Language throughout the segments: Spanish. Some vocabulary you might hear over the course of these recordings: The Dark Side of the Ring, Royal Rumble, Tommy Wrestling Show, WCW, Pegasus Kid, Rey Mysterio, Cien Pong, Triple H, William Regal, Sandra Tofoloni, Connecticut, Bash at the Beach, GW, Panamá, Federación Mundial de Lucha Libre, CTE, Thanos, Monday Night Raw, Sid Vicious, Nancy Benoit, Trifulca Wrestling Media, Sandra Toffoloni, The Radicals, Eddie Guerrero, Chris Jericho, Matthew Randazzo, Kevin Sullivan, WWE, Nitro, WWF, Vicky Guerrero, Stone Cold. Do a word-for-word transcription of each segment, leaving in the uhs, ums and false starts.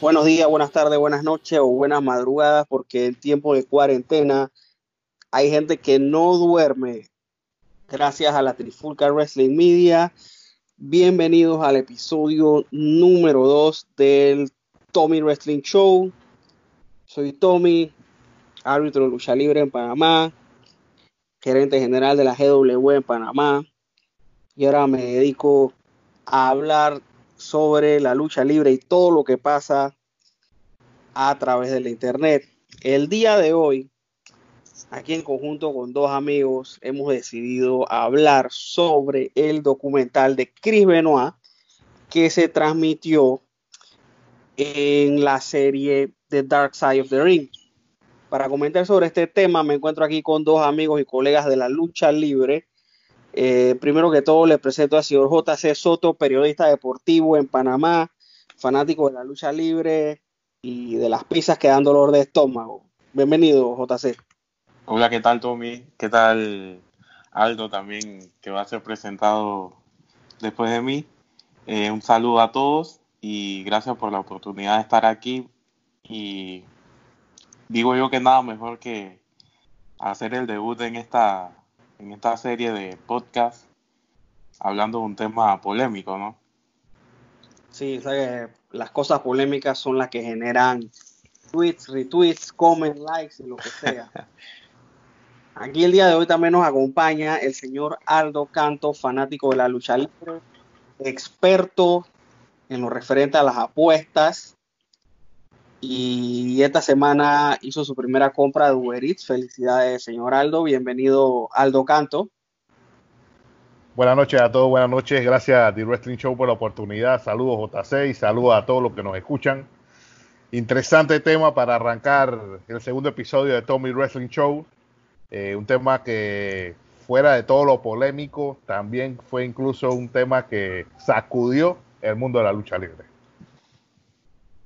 Buenos días, buenas tardes, buenas noches o buenas madrugadas, porque en tiempo de cuarentena hay gente que no duerme gracias a la Trifulca Wrestling Media. Bienvenidos al episodio número dos del Tommy Wrestling Show. Soy Tommy, árbitro de lucha libre en Panamá, gerente general de la G W en Panamá, y ahora me dedico a hablar sobre la lucha libre y todo lo que pasa a través de la internet. El día de hoy, aquí en conjunto con dos amigos, hemos decidido hablar sobre el documental de Chris Benoit que se transmitió en la serie The Dark Side of the Ring. Para comentar sobre este tema, me encuentro aquí con dos amigos y colegas de la lucha libre. Eh, primero que todo, les presento al señor J C Soto, periodista deportivo en Panamá, fanático de la lucha libre y de las pizzas que dan dolor de estómago. Bienvenido, J C. Hola, ¿qué tal, Tommy? ¿Qué tal, Aldo, también, que va a ser presentado después de mí? Eh, un saludo a todos y gracias por la oportunidad de estar aquí. Y digo yo que nada mejor que hacer el debut en esta... en esta serie de podcast, hablando de un tema polémico, ¿no? Sí, ¿sabes? Las cosas polémicas son las que generan tweets, retweets, comments, likes y lo que sea. Aquí el día de hoy también nos acompaña el señor Aldo Canto, fanático de la lucha libre, experto en lo referente a las apuestas, y esta semana hizo su primera compra de Uber Eats. Felicidades, señor Aldo. Bienvenido, Aldo Canto. Buenas noches a todos, buenas noches. Gracias a The Wrestling Show por la oportunidad. Saludos, J C, y saludos a todos los que nos escuchan. Interesante tema para arrancar el segundo episodio de Tommy Wrestling Show. Eh, un tema que, fuera de todo lo polémico, también fue incluso un tema que sacudió el mundo de la lucha libre.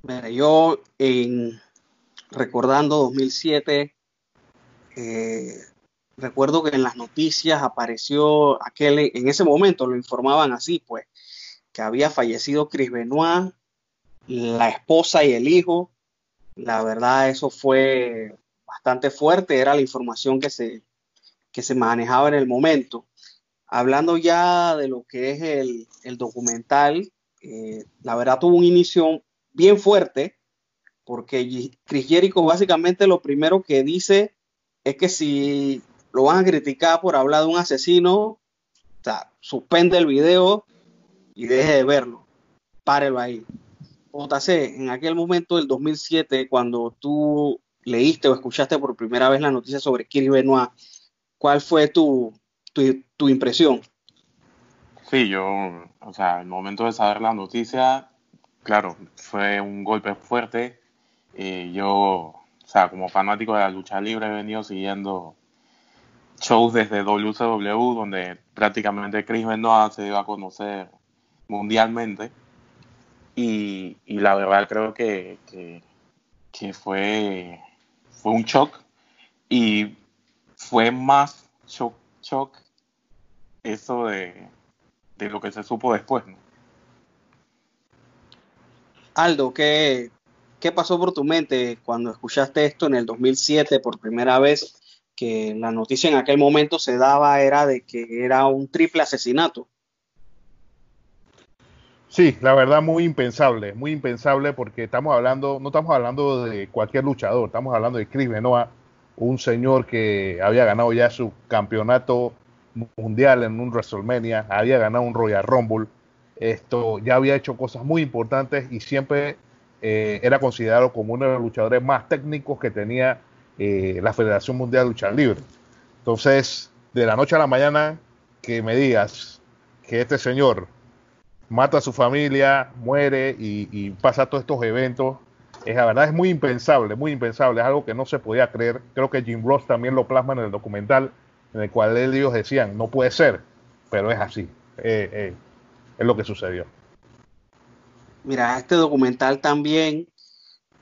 Mira, yo en, recordando dos mil siete, eh, recuerdo que en las noticias apareció aquel, en ese momento lo informaban así, pues, que había fallecido Chris Benoit, la esposa y el hijo. La verdad, eso fue bastante fuerte, era la información que se, que se manejaba en el momento. Hablando ya de lo que es el, el documental, eh, la verdad tuvo un inicio bien fuerte, porque Chris Jericho básicamente lo primero que dice es que si lo van a criticar por hablar de un asesino, o sea, suspende el video y deje de verlo, párelo ahí. J C, en aquel momento del dos mil siete, cuando tú leíste o escuchaste por primera vez la noticia sobre Chris Benoit, ¿cuál fue tu, tu, tu impresión? Sí, yo, o sea, el momento de saber la noticia, claro, fue un golpe fuerte. Eh, yo, o sea, como fanático de la lucha libre, he venido siguiendo shows desde W C W, donde prácticamente Chris Benoit se dio a conocer mundialmente. Y, y la verdad creo que, que, que fue, fue un shock. Y fue más shock, shock eso de, de lo que se supo después, ¿no? Aldo, ¿qué, ¿qué pasó por tu mente cuando escuchaste esto en el dos mil siete por primera vez? Que la noticia en aquel momento se daba era de que era un triple asesinato. Sí, la verdad muy impensable, muy impensable porque estamos hablando, no estamos hablando de cualquier luchador, estamos hablando de Chris Benoit, un señor que había ganado ya su campeonato mundial en un WrestleMania, había ganado un Royal Rumble. Esto ya había hecho cosas muy importantes y siempre eh, era considerado como uno de los luchadores más técnicos que tenía eh, la Federación Mundial de Lucha Libre. Entonces, de la noche a la mañana, que me digas que este señor mata a su familia, muere y, y pasa todos estos eventos, es, la verdad es muy impensable, muy impensable, es algo que no se podía creer. Creo que Jim Ross también lo plasma en el documental, en el cual ellos decían, no puede ser, pero es así. Eh, eh, Es lo que sucedió. Mira, este documental también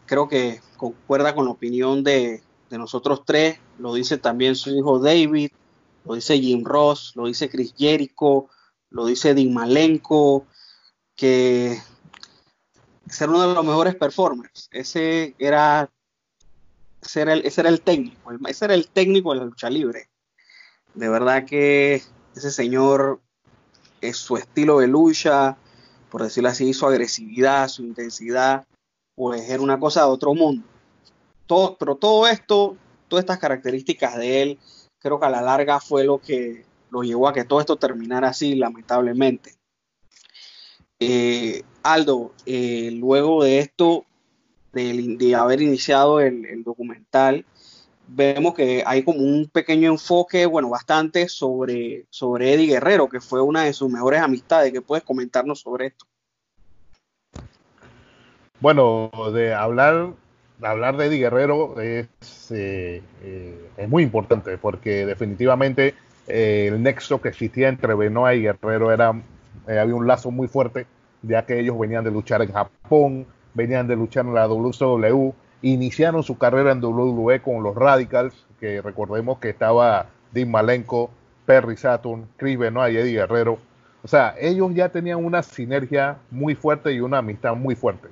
creo que concuerda con la opinión de, de nosotros tres. Lo dice también su hijo David, lo dice Jim Ross, lo dice Chris Jericho, lo dice Dean Malenko, que ser uno de los mejores performers. Ese era, ese era, el, ese era el técnico, ese era el técnico de la lucha libre. De verdad que ese señor, es su estilo de lucha, por decirlo así, su agresividad, su intensidad, pues era una cosa de otro mundo. Todo, pero todo esto, todas estas características de él, creo que a la larga fue lo que lo llevó a que todo esto terminara así, lamentablemente. Eh, Aldo, eh, luego de esto, de, de haber iniciado el, el documental, vemos que hay como un pequeño enfoque, bueno, bastante sobre, sobre Eddie Guerrero, que fue una de sus mejores amistades. ¿Qué puedes comentarnos sobre esto? Bueno, de hablar, de hablar de Eddie Guerrero es, eh, eh, es muy importante, porque definitivamente eh, el nexo que existía entre Benoit y Guerrero era, eh, había un lazo muy fuerte, ya que ellos venían de luchar en Japón, venían de luchar en la W C W, iniciaron su carrera en W W E con los Radicals, que recordemos que estaba Dean Malenko, Perry Saturn, Chris Benoit y Eddie Guerrero. O sea, ellos ya tenían una sinergia muy fuerte y una amistad muy fuerte.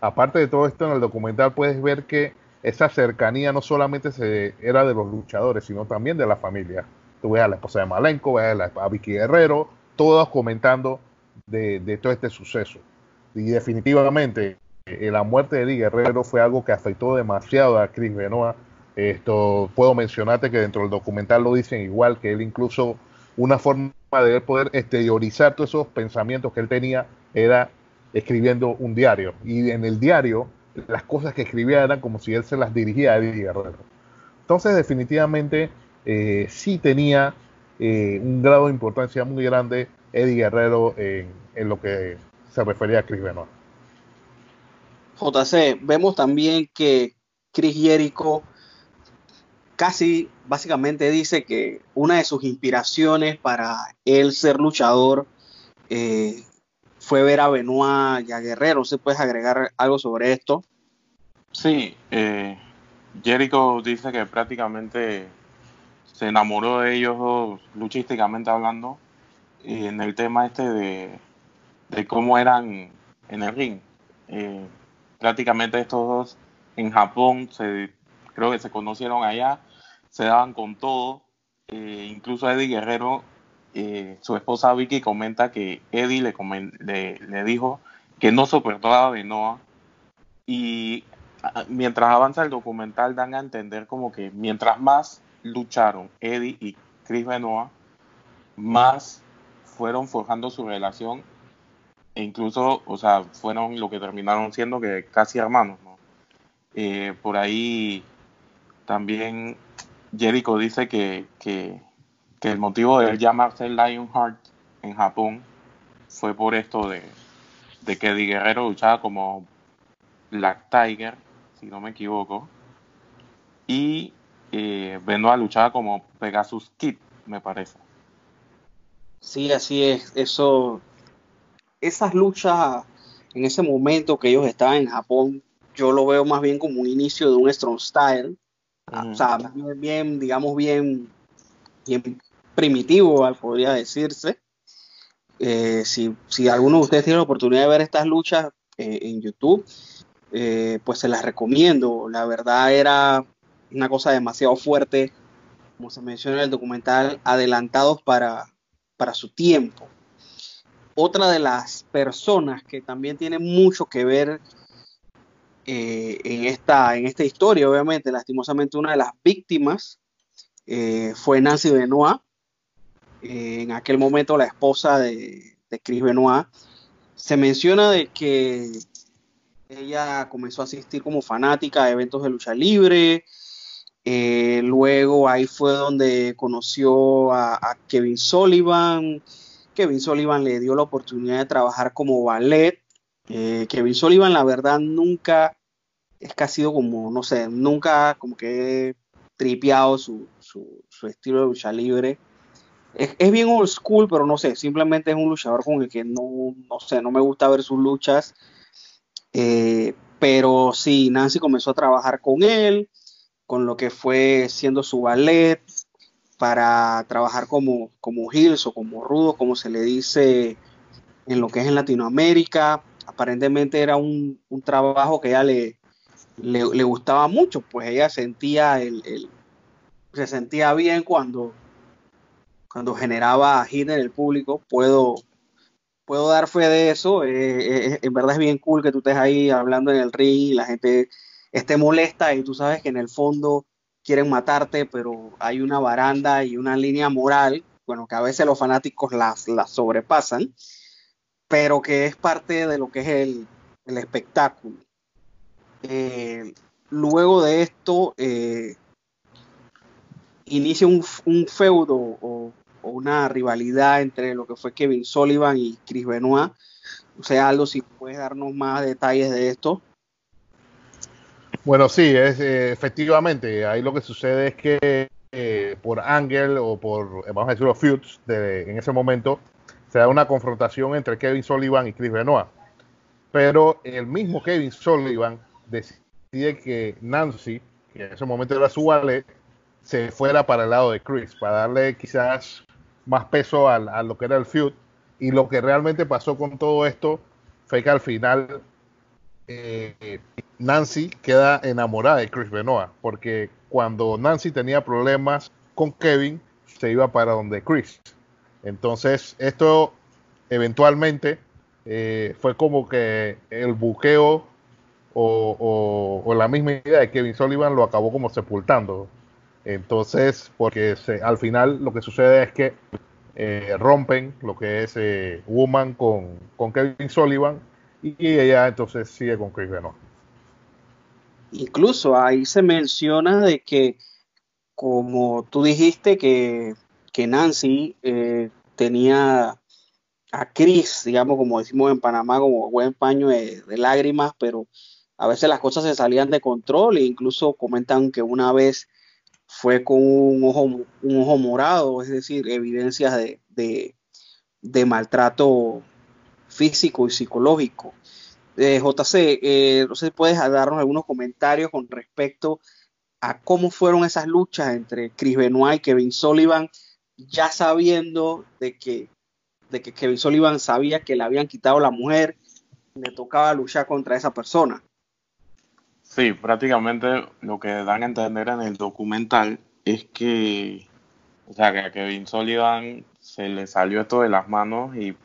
Aparte de todo esto, en el documental puedes ver que esa cercanía no solamente se, era de los luchadores, sino también de la familia. Tú ves a la esposa de Malenko, ves a, la, a Vicky Guerrero, todos comentando de, de todo este suceso. Y definitivamente la muerte de Eddie Guerrero fue algo que afectó demasiado a Chris Benoit. Esto, puedo mencionarte que dentro del documental lo dicen igual, que él incluso, una forma de él poder exteriorizar todos esos pensamientos que él tenía era escribiendo un diario, y en el diario las cosas que escribía eran como si él se las dirigía a Eddie Guerrero. Entonces definitivamente eh, sí tenía eh, un grado de importancia muy grande Eddie Guerrero en, en lo que se refería a Chris Benoit. J C, vemos también que Chris Jericho casi básicamente dice que una de sus inspiraciones para él ser luchador eh, fue ver a Benoit y a Guerrero. ¿Se puedes agregar algo sobre esto? Sí, eh, Jericho dice que prácticamente se enamoró de ellos dos luchísticamente hablando, y en el tema este de, de cómo eran en el ring. Eh, Prácticamente estos dos en Japón, se, creo que se conocieron allá, se daban con todo. Eh, incluso Eddie Guerrero, eh, su esposa Vicky comenta que Eddie le, le, le dijo que no soportaba a Benoit. Y a, mientras avanza el documental dan a entender como que mientras más lucharon Eddie y Chris Benoit, más fueron forjando su relación. E incluso, o sea, fueron lo que terminaron siendo que casi hermanos, ¿no? Eh, por ahí también Jericho dice que, que, que el motivo de él llamarse Lionheart en Japón fue por esto de, de que Eddie Guerrero luchaba como Black Tiger, si no me equivoco, y eh, Benoit luchaba como Pegasus Kid, me parece. Sí, así es, eso. Esas luchas en ese momento que ellos estaban en Japón, yo lo veo más bien como un inicio de un strong style, uh-huh. O sea, bien, bien, digamos bien, bien primitivo, podría decirse. Eh, si, si alguno de ustedes tiene la oportunidad de ver estas luchas eh, en YouTube, eh, pues se las recomiendo. La verdad era una cosa demasiado fuerte, como se menciona en el documental, adelantados para, para su tiempo. Otra de las personas que también tiene mucho que ver eh, en, esta, en esta historia, obviamente, lastimosamente una de las víctimas eh, fue Nancy Benoit, eh, en aquel momento la esposa de, de Chris Benoit. Se menciona de que ella comenzó a asistir como fanática a eventos de lucha libre, eh, luego ahí fue donde conoció a, a Kevin Sullivan. Kevin Sullivan le dio la oportunidad de trabajar como ballet. Eh, Kevin Sullivan, la verdad, nunca es que ha sido como, no sé, nunca como que he tripeado su, su, su estilo de lucha libre. Es, es bien old school, pero no sé, simplemente es un luchador con el que no, no sé, no me gusta ver sus luchas. Eh, pero sí, Nancy comenzó a trabajar con él, con lo que fue siendo su ballet, para trabajar como, como heels o como rudos, como se le dice en lo que es en Latinoamérica. aparentemente era un, un trabajo que a ella le, le, le gustaba mucho, pues ella sentía el, el, se sentía bien cuando, cuando generaba hit en el público. Puedo, puedo dar fe de eso. Eh, eh, en verdad es bien cool que tú estés ahí hablando en el ring y la gente esté molesta y tú sabes que en el fondo quieren matarte, pero hay una baranda y una línea moral, bueno, que a veces los fanáticos las, las sobrepasan, pero que es parte de lo que es el, el espectáculo. Eh, luego de esto, eh, inicia un, un feudo o, o una rivalidad entre lo que fue Kevin Sullivan y Chris Benoit. O sea, Aldo, si puedes darnos más detalles de esto. Bueno, sí, es, eh, efectivamente, ahí lo que sucede es que eh, por Angle o por, vamos a decir, los feuds de, en ese momento, se da una confrontación entre Kevin Sullivan y Chris Benoit. Pero el mismo Kevin Sullivan decide que Nancy, que en ese momento era su valet, se fuera para el lado de Chris, para darle quizás más peso a, a lo que era el feud. Y lo que realmente pasó con todo esto fue que al final... Eh, Nancy queda enamorada de Chris Benoit, porque cuando Nancy tenía problemas con Kevin, se iba para donde Chris. Entonces esto eventualmente eh, fue como que el buqueo o, o, o la misma idea de Kevin Sullivan lo acabó como sepultando. Entonces, porque se, al final lo que sucede es que eh, rompen lo que es eh, Woman con, con Kevin Sullivan, y ella entonces sigue con Chris Benoit. Incluso ahí se menciona de que, como tú dijiste, que, que Nancy eh, tenía a Chris, digamos, como decimos en Panamá, como buen paño de, de lágrimas, pero a veces las cosas se salían de control, e incluso comentan que una vez fue con un ojo, un ojo morado, es decir, evidencias de, de, de maltrato físico y psicológico. Eh, J C, eh, no sé si puedes darnos algunos comentarios con respecto a cómo fueron esas luchas entre Chris Benoit y Kevin Sullivan, ya sabiendo de que, de que Kevin Sullivan sabía que le habían quitado la mujer, le tocaba luchar contra esa persona. Sí, prácticamente lo que dan a entender en el documental es que, o sea, que a Kevin Sullivan se le salió esto de las manos y,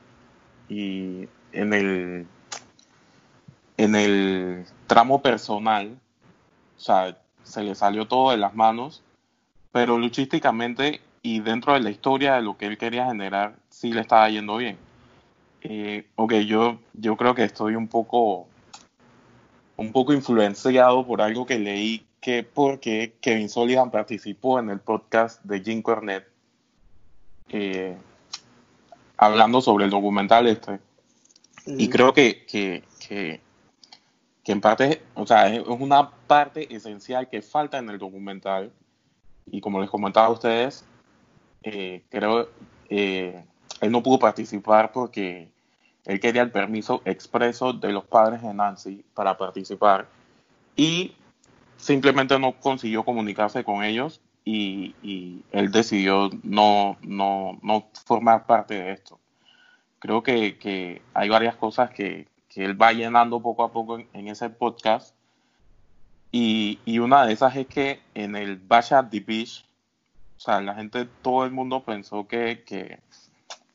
y en el en el tramo personal, o sea, se le salió todo de las manos, pero luchísticamente y dentro de la historia de lo que él quería generar, sí le estaba yendo bien. Eh, ok, yo, yo creo que estoy un poco, un poco influenciado por algo que leí, que porque Kevin Sullivan participó en el podcast de Jim Cornette, eh, hablando sobre el documental este. Y creo que, que, que, que en parte, o sea, es una parte esencial que falta en el documental. Y como les comentaba a ustedes, eh, creo eh, él no pudo participar porque él quería el permiso expreso de los padres de Nancy para participar. Y simplemente no consiguió comunicarse con ellos. Y, y él decidió no, no, no formar parte de esto. Creo que, que hay varias cosas que, que él va llenando poco a poco en, en ese podcast. Y, y una de esas es que en el Bash at the Beach, o sea, la gente, todo el mundo pensó que, que,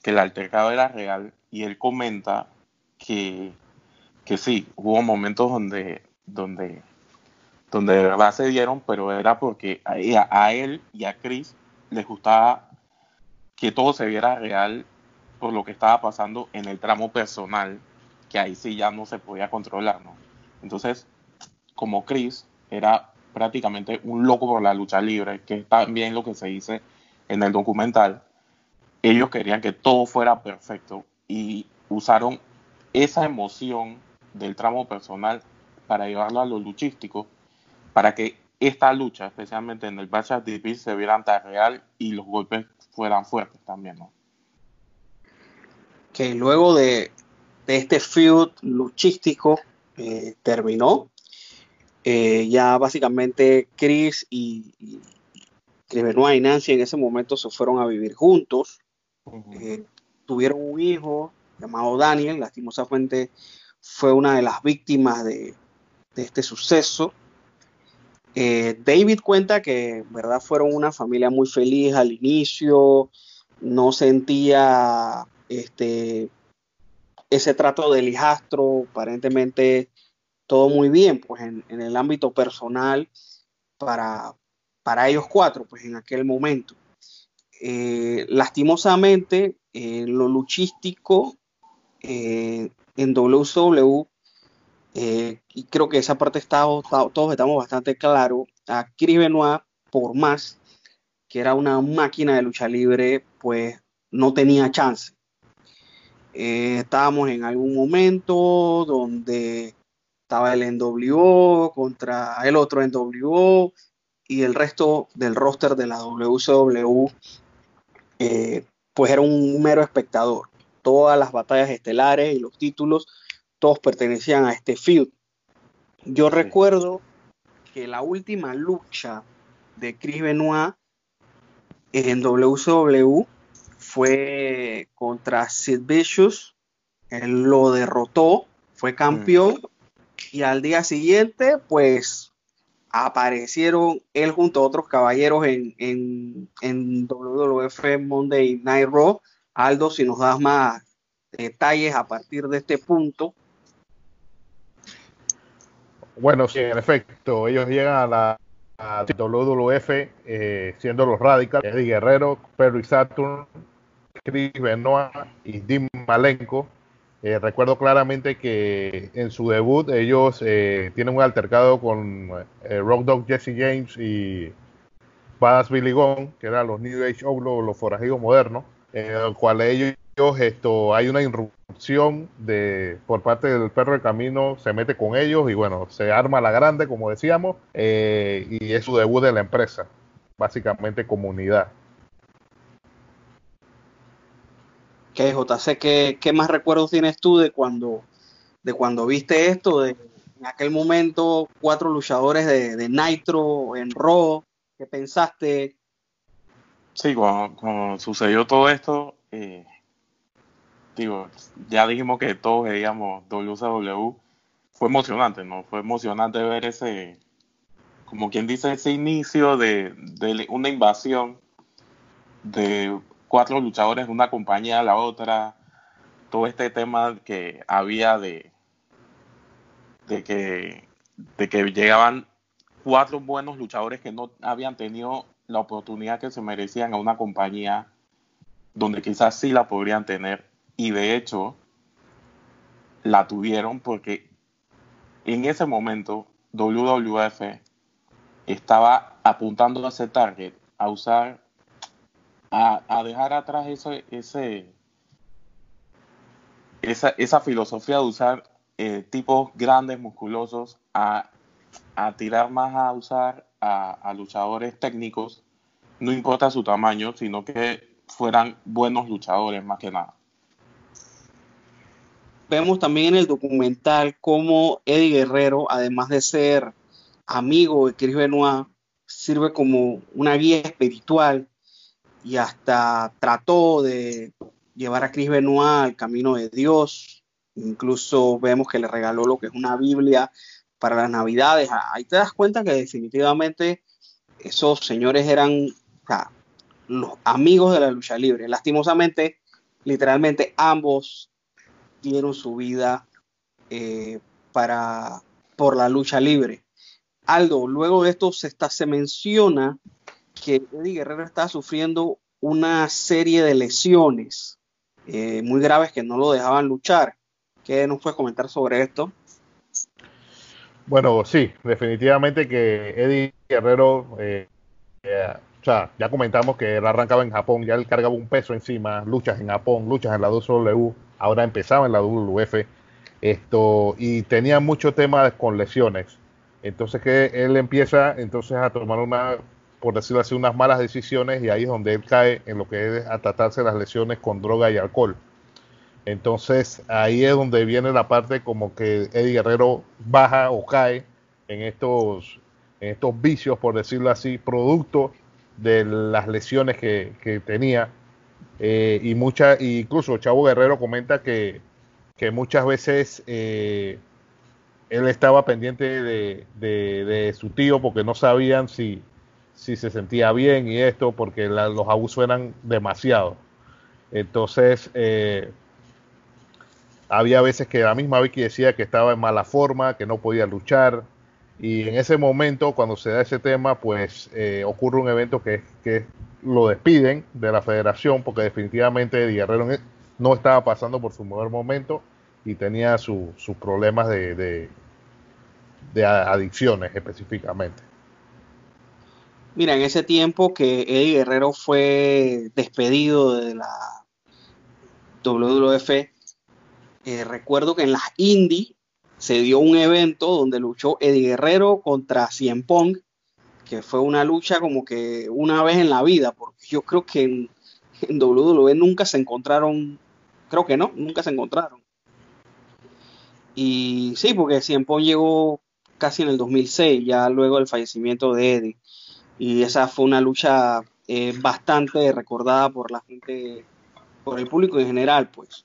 que el altercado era real. Y él comenta que, que sí, hubo momentos donde... donde donde de verdad se dieron, pero era porque a, ella, a él y a Chris les gustaba que todo se viera real por lo que estaba pasando en el tramo personal, que ahí sí ya no se podía controlar, ¿no? Entonces, como Chris era prácticamente un loco por la lucha libre, que es también lo que se dice en el documental, ellos querían que todo fuera perfecto y usaron esa emoción del tramo personal para llevarlo a lo luchístico, para que esta lucha, especialmente en el Bash at the Beach, se vieran tan real y los golpes fueran fuertes también, ¿no? Que luego de, de este feud luchístico eh, terminó. Eh, ya básicamente Chris y, y Chris Benoit y Nancy en ese momento se fueron a vivir juntos. Uh-huh. Eh, tuvieron un hijo llamado Daniel, lastimosamente fue una de las víctimas de, de este suceso. Eh, David cuenta que en verdad fueron una familia muy feliz al inicio, no sentía este, ese trato de hijastro, aparentemente todo muy bien pues en, en el ámbito personal para, para ellos cuatro pues en aquel momento. Eh, lastimosamente eh, lo luchístico eh, en W C W, eh, y creo que esa parte está, está, todos estamos bastante claros, a Chris Benoit, por más que era una máquina de lucha libre, pues no tenía chance. Eh, estábamos en algún momento donde estaba el N W O contra el otro N W O y el resto del roster de la W C W eh, pues era un mero espectador. Todas las batallas estelares y los títulos, todos pertenecían a este feud. Yo sí. recuerdo que la última lucha de Chris Benoit en W C W fue contra Sid Vicious. Él lo derrotó, fue campeón, mm. y al día siguiente pues aparecieron él junto a otros caballeros en, en, en W W F Monday Night Raw. Aldo, si nos das más detalles a partir de este punto. Bueno, sí, en efecto, ellos llegan a la a W W F eh, siendo los Radicals, Eddie Guerrero, Perry Saturn, Chris Benoit y Dean Malenko. Eh, recuerdo claramente que en su debut ellos eh, tienen un altercado con eh, Road Dogg Jesse James y Badass Billy Gunn, que eran los New Age Outlaws, los forajidos modernos, en eh, el cual ellos esto, hay una irrupción de, por parte del perro del camino, se mete con ellos y bueno, se arma la grande, como decíamos, eh, y es su debut de la empresa, básicamente comunidad. ¿Qué, J C? ¿Qué, qué más recuerdos tienes tú de cuando, de cuando viste esto? De, en aquel momento, cuatro luchadores de, de Nitro en Raw, ¿qué pensaste? Sí, cuando, cuando sucedió todo esto, eh, digo, ya dijimos que todos veíamos W C W, fue emocionante, ¿no? Fue emocionante ver ese, como quien dice, ese inicio de, de una invasión de cuatro luchadores de una compañía a la otra, todo este tema que había de, de, que, de que llegaban cuatro buenos luchadores que no habían tenido la oportunidad que se merecían a una compañía donde quizás sí la podrían tener, y de hecho la tuvieron porque en ese momento W W F estaba apuntando a ese target, a usar, a, a dejar atrás ese, ese, esa, esa filosofía de usar eh, tipos grandes, musculosos, a, a tirar más a usar a, a luchadores técnicos, no importa su tamaño, sino que fueran buenos luchadores más que nada. Vemos también en el documental cómo Eddie Guerrero, además de ser amigo de Chris Benoit, sirve como una guía espiritual y hasta trató de llevar a Chris Benoit al camino de Dios. Incluso vemos que le regaló lo que es una Biblia para las Navidades. Ahí te das cuenta que definitivamente esos señores eran, o sea, los amigos de la lucha libre. Lastimosamente, literalmente ambos dieron su vida eh, para, por la lucha libre. Aldo, luego de esto se, está, se menciona que Eddie Guerrero está sufriendo una serie de lesiones eh, muy graves que no lo dejaban luchar. ¿Qué nos puedes comentar sobre esto? Bueno, sí, definitivamente que Eddie Guerrero, eh, eh, o sea, ya comentamos que él arrancaba en Japón, ya él cargaba un peso encima, luchas en Japón, luchas en la W W E, ahora empezaba en la W W F, esto, y tenía muchos temas con lesiones. Entonces que él empieza entonces a tomar una, por decirlo así, unas malas decisiones, y ahí es donde él cae en lo que es a tratarse las lesiones con droga y alcohol. Entonces ahí es donde viene la parte como que Eddie Guerrero baja o cae en estos, en estos vicios, por decirlo así, producto de las lesiones que, que tenía. Eh, y mucha, incluso Chavo Guerrero comenta que que muchas veces eh, él estaba pendiente de, de, de su tío porque no sabían si, si se sentía bien y esto, porque la, los abusos eran demasiados. Entonces eh, había veces que la misma Vicky decía que estaba en mala forma, que no podía luchar, y en ese momento, cuando se da ese tema, pues eh, ocurre un evento que, que lo despiden de la federación, porque definitivamente Eddie Guerrero no estaba pasando por su mejor momento y tenía su, sus problemas de, de, de adicciones específicamente. Mira, en ese tiempo que Eddie Guerrero fue despedido de la W W F, eh, recuerdo que en las Indies se dio un evento donde luchó Eddie Guerrero contra Cien Pong, que fue una lucha como que una vez en la vida, porque yo creo que en, en W W E nunca se encontraron, creo que no, nunca se encontraron. Y sí, porque Cien Pong llegó casi en el dos mil seis, ya luego del fallecimiento de Eddie. Y esa fue una lucha eh, bastante recordada por la gente, por el público en general, pues.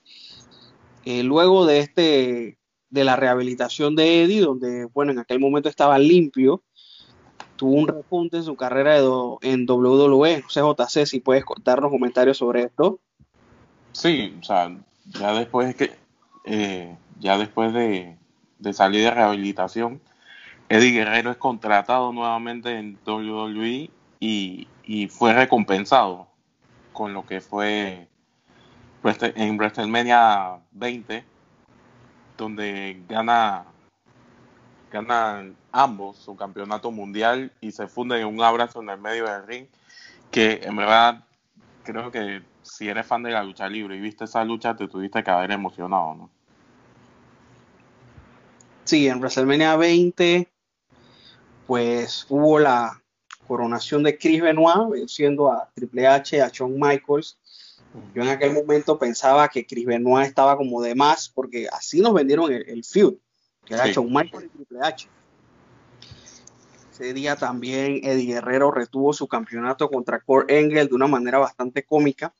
Eh, luego de este, de la rehabilitación de Eddie, donde, bueno, en aquel momento estaba limpio, tuvo un repunte en su carrera de do, en W W E. No sé, J C, si puedes contarnos comentarios sobre esto. Sí, o sea, ya después que eh, ya después de, de salir de rehabilitación, Eddie Guerrero es contratado nuevamente en W W E y, y fue recompensado con lo que fue en WrestleMania veinte, donde gana ganan ambos su campeonato mundial y se funden en un abrazo en el medio del ring, que en verdad creo que si eres fan de la lucha libre y viste esa lucha, te tuviste que haber emocionado, ¿no? Sí, en WrestleMania veinte pues hubo la coronación de Chris Benoit venciendo a Triple H, a Shawn Michaels. Yo en aquel momento pensaba que Chris Benoit estaba como de más, porque así nos vendieron el, el feud, que era sí. Shawn Michaels y Triple H. Ese día también Eddie Guerrero retuvo su campeonato contra Kurt Angle de una manera bastante cómica,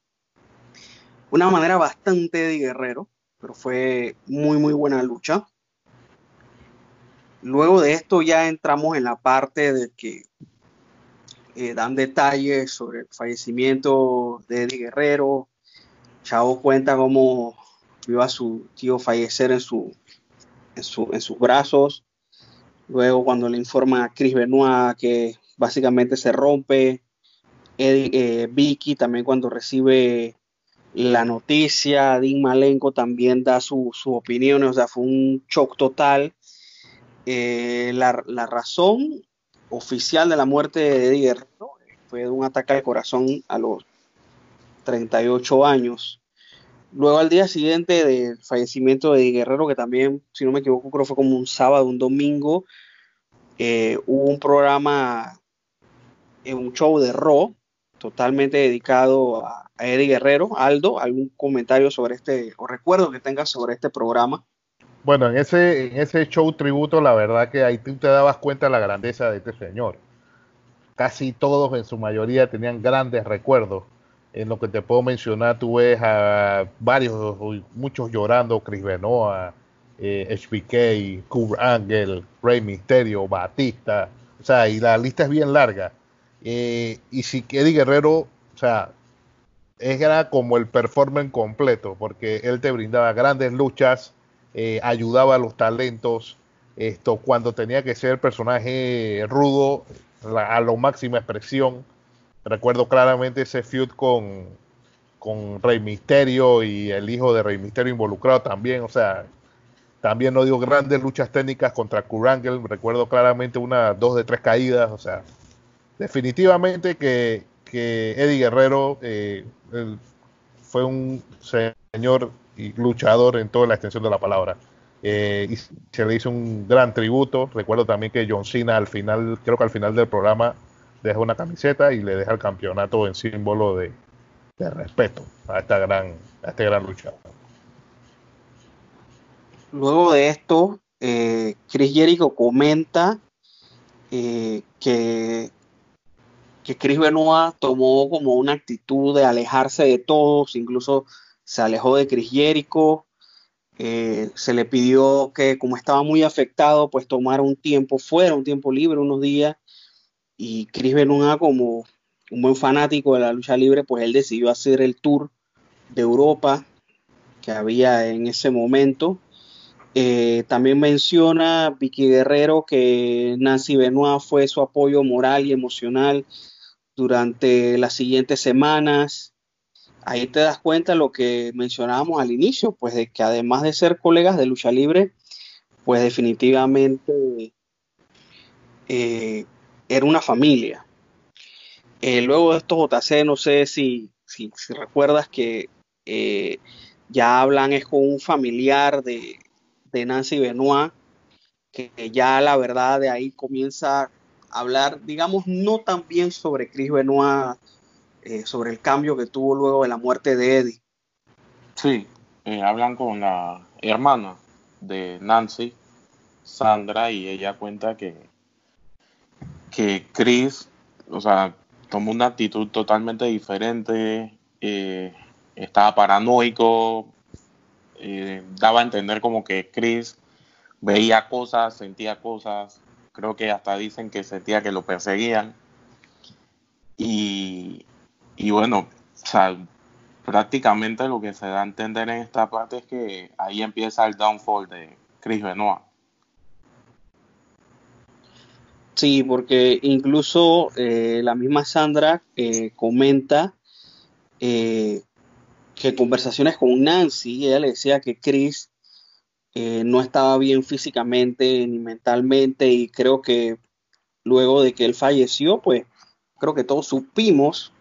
una manera bastante Eddie Guerrero, pero fue muy muy buena lucha. Luego de esto ya entramos en la parte de que eh, dan detalles sobre el fallecimiento de Eddie Guerrero. Chavo cuenta cómo vio a su tío fallecer en su En, su, en sus brazos. Luego, cuando le informan a Chris Benoit que básicamente se rompe, Eddie, eh, Vicky también cuando recibe la noticia, Dean Malenko también da sus su opinión. O sea, fue un shock total. eh, la, la razón oficial de la muerte de Eddie Guerrero fue de un ataque al corazón a los treinta y ocho años. Luego, al día siguiente del fallecimiento de Eddie Guerrero, que también, si no me equivoco, creo fue como un sábado, un domingo, eh, hubo un programa, eh, un show de Raw, totalmente dedicado a, a Eddie Guerrero. Aldo, ¿algún comentario sobre este, o recuerdo que tengas sobre este programa? Bueno, en ese, en ese show tributo, la verdad que ahí tú te dabas cuenta de la grandeza de este señor. Casi todos, en su mayoría, tenían grandes recuerdos. En lo que te puedo mencionar, tú ves a varios, muchos llorando: Chris Benoit, eh, H B K, Kurt Angle, Rey Mysterio, Batista. O sea, y la lista es bien larga. Eh, y si Eddie Guerrero, o sea, era como el performance completo, porque él te brindaba grandes luchas, eh, ayudaba a los talentos. Esto, cuando tenía que ser personaje rudo, la, a la máxima expresión. Recuerdo claramente ese feud con, con Rey Mysterio y el hijo de Rey Mysterio involucrado también. O sea, también no dio grandes luchas técnicas contra Kurt Angle. Recuerdo claramente una, dos de tres caídas. O sea, definitivamente que, que Eddie Guerrero eh, fue un señor y luchador en toda la extensión de la palabra. Eh, y se le hizo un gran tributo. Recuerdo también que John Cena al final, creo que al final del programa, deja una camiseta y le deja el campeonato en símbolo de, de respeto a esta gran, a este gran luchador. Luego de esto, eh, Chris Jericho comenta eh, que, que Chris Benoit tomó como una actitud de alejarse de todos, incluso se alejó de Chris Jericho. Eh, se le pidió que, como estaba muy afectado, pues tomara un tiempo fuera, un tiempo libre, unos días. Y Chris Benoit, como un buen fanático de la lucha libre, pues él decidió hacer el tour de Europa que había en ese momento. Eh, también menciona Vicky Guerrero que Nancy Benoit fue su apoyo moral y emocional durante las siguientes semanas. Ahí te das cuenta lo que mencionábamos al inicio, pues de que además de ser colegas de lucha libre, pues definitivamente eh, era una familia. Eh, luego de esto, J C, no sé si, si, si recuerdas que eh, ya hablan es con un familiar de, de Nancy Benoit, que ya la verdad de ahí comienza a hablar, digamos, no tan bien sobre Chris Benoit, Eh, sobre el cambio que tuvo luego de la muerte de Eddie. Sí, eh, hablan con la hermana de Nancy, Sandra, y ella cuenta que que Chris, o sea, tomó una actitud totalmente diferente, eh, estaba paranoico, eh, daba a entender como que Chris veía cosas, sentía cosas, creo que hasta dicen que sentía que lo perseguían, y Y bueno, o sea, prácticamente lo que se da a entender en esta parte es que ahí empieza el downfall de Chris Benoit. Sí, porque incluso eh, la misma Sandra eh, comenta eh, que en conversaciones con Nancy, ella le decía que Chris eh, no estaba bien físicamente ni mentalmente, y creo que luego de que él falleció, pues creo que todos supimos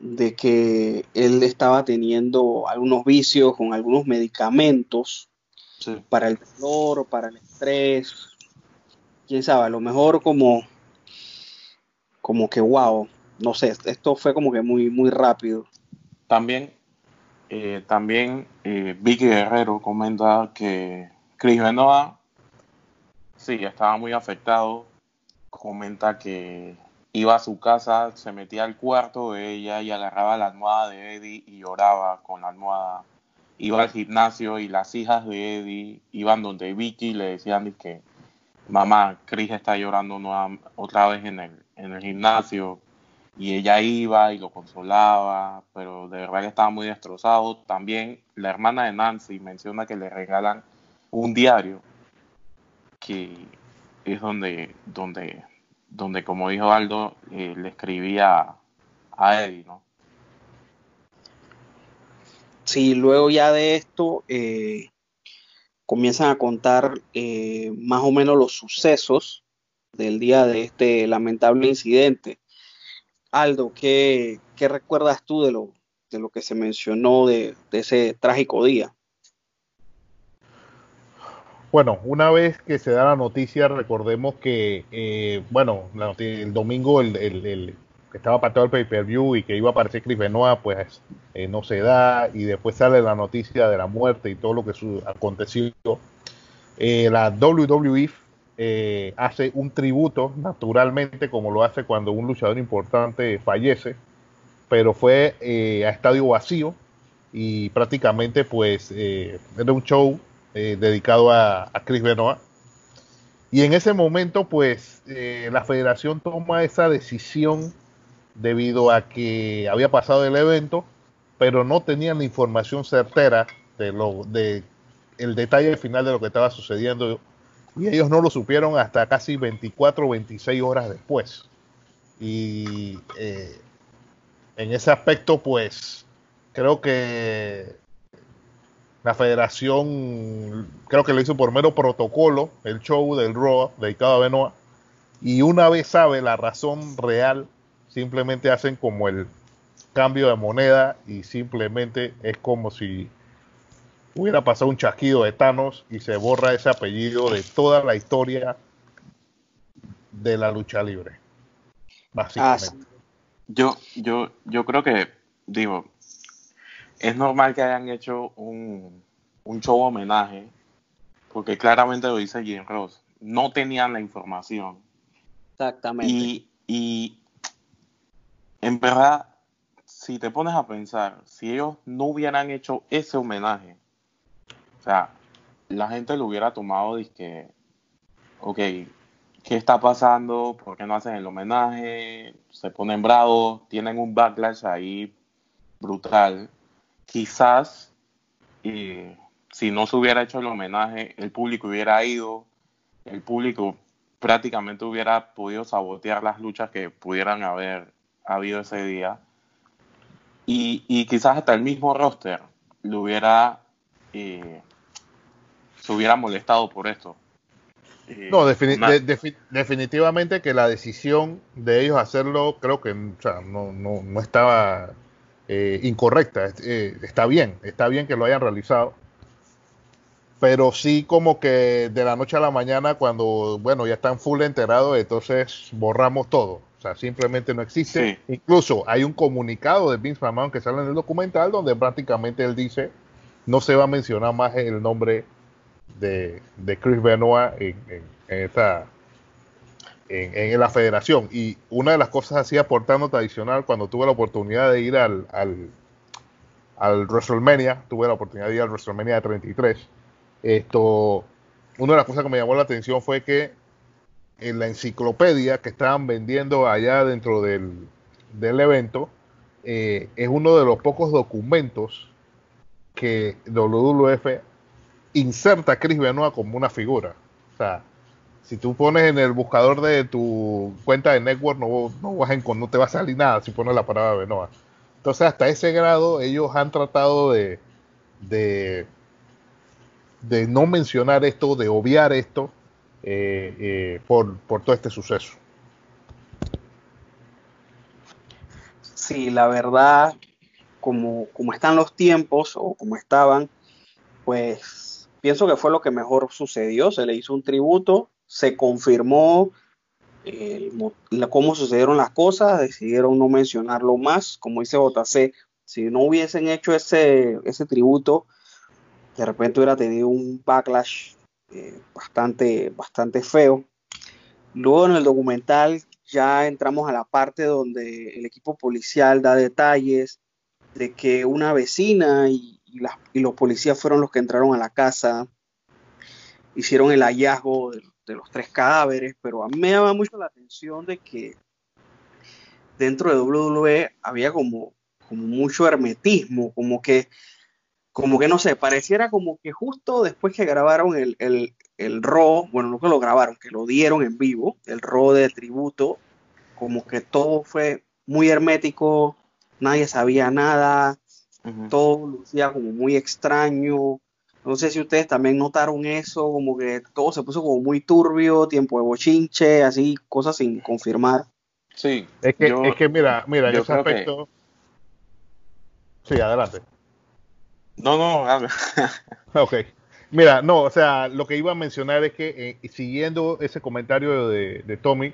de que él estaba teniendo algunos vicios con algunos medicamentos, sí, para el dolor, para el estrés, quién sabe, a lo mejor como como que wow, no sé, esto fue como que muy muy rápido. También eh, también eh, Vicky Guerrero comenta que Chris Benoit sí, estaba muy afectado, comenta que iba a su casa, se metía al cuarto de ella y agarraba la almohada de Eddie y lloraba con la almohada. Iba al gimnasio y las hijas de Eddie iban donde Vicky y le decían que mamá, Chris está llorando nueva, otra vez en el, en el gimnasio. Y ella iba y lo consolaba, pero de verdad que estaba muy destrozado. También la hermana de Nancy menciona que le regalan un diario, que es donde... donde donde, como dijo Aldo, eh, le escribía a Eddie, ¿no? Sí, luego ya de esto eh, comienzan a contar eh, más o menos los sucesos del día de este lamentable incidente. Aldo, ¿qué, qué recuerdas tú de lo, de lo que se mencionó de, de ese trágico día? Bueno, una vez que se da la noticia, recordemos que, eh, bueno, la noticia, el domingo el, el, el, estaba apartado el pay-per-view y que iba a aparecer Chris Benoit, pues eh, no se da, y después sale la noticia de la muerte y todo lo que su, aconteció. Eh, la doble u doble u E eh, hace un tributo, naturalmente, como lo hace cuando un luchador importante fallece, pero fue eh, a estadio vacío y prácticamente pues eh, era un show Eh, dedicado a, a Chris Benoit, y en ese momento pues eh, la federación toma esa decisión debido a que había pasado el evento, pero no tenían la información certera de lo de el detalle final de lo que estaba sucediendo, y ellos no lo supieron hasta casi veinticuatro o veintiséis horas después, y eh, en ese aspecto pues creo que la federación creo que lo hizo por mero protocolo, el show del Raw dedicado a Benoit, y una vez sabe la razón real, simplemente hacen como el cambio de moneda y simplemente es como si hubiera pasado un chasquido de Thanos y se borra ese apellido de toda la historia de la lucha libre, básicamente. Yo, yo, yo creo que, digo, es normal que hayan hecho un, un show homenaje, porque claramente lo dice Jim Ross, no tenían la información. Exactamente. Y, y en verdad, si te pones a pensar, si ellos no hubieran hecho ese homenaje, o sea, la gente lo hubiera tomado disque, ok, ¿qué está pasando? ¿Por qué no hacen el homenaje? Se ponen bravos, tienen un backlash ahí brutal. Quizás eh, si no se hubiera hecho el homenaje, el público hubiera ido, el público prácticamente hubiera podido sabotear las luchas que pudieran haber habido ese día. Y, y quizás hasta el mismo roster lo hubiera, eh, se hubiera molestado por esto. Eh, no, defini- de, de, definitivamente que la decisión de ellos hacerlo, creo que o sea, no, no, no estaba eh, incorrecta. Eh, está bien, está bien que lo hayan realizado. Pero sí como que de la noche a la mañana, cuando bueno ya están full enterados, entonces borramos todo. O sea, simplemente no existe. Sí. Incluso hay un comunicado de Vince McMahon que sale en el documental donde prácticamente él dice no se va a mencionar más el nombre de, de Chris Benoit en, en, en, esta, en, en la federación. Y una de las cosas así aportando tradicional, cuando tuve la oportunidad de ir al, al, al WrestleMania, tuve la oportunidad de ir al WrestleMania de treinta y tres, esto, una de las cosas que me llamó la atención fue que en la enciclopedia que estaban vendiendo allá dentro del, del evento, eh, es uno de los pocos documentos que W W F inserta a Chris Benoit como una figura. O sea, si tú pones en el buscador de tu cuenta de Network, no, no, vas en, no te va a salir nada si pones la palabra Benoit. Entonces, hasta ese grado, ellos han tratado de, de, de no mencionar esto, de obviar esto, Eh, eh, por, por todo este suceso. Sí, la verdad, como, como están los tiempos o como estaban, pues pienso que fue lo que mejor sucedió. Se le hizo un tributo, se confirmó eh, la, cómo sucedieron las cosas, decidieron no mencionarlo más. Como dice J C, si no hubiesen hecho ese, ese tributo, de repente hubiera tenido un backlash Eh, bastante, bastante feo. Luego en el documental ya entramos a la parte donde el equipo policial da detalles de que una vecina y, y, las, y los policías fueron los que entraron a la casa, hicieron el hallazgo de, de los tres cadáveres, pero a mí me llama mucho la atención de que dentro de W W E había como, como mucho hermetismo, como que Como que no sé, pareciera como que justo después que grabaron el, el, el Raw, bueno, no que lo grabaron, que lo dieron en vivo, el Raw de tributo, como que todo fue muy hermético, nadie sabía nada, uh-huh. Todo lucía como muy extraño. No sé si ustedes también notaron eso, como que todo se puso como muy turbio, tiempo de bochinche, así, cosas sin confirmar. Sí, es que, yo, es que mira, mira, yo ese aspecto. Que... Sí, adelante. No, no, habla. Ok. Mira, no, o sea, lo que iba a mencionar es que, eh, siguiendo ese comentario de, de Tommy,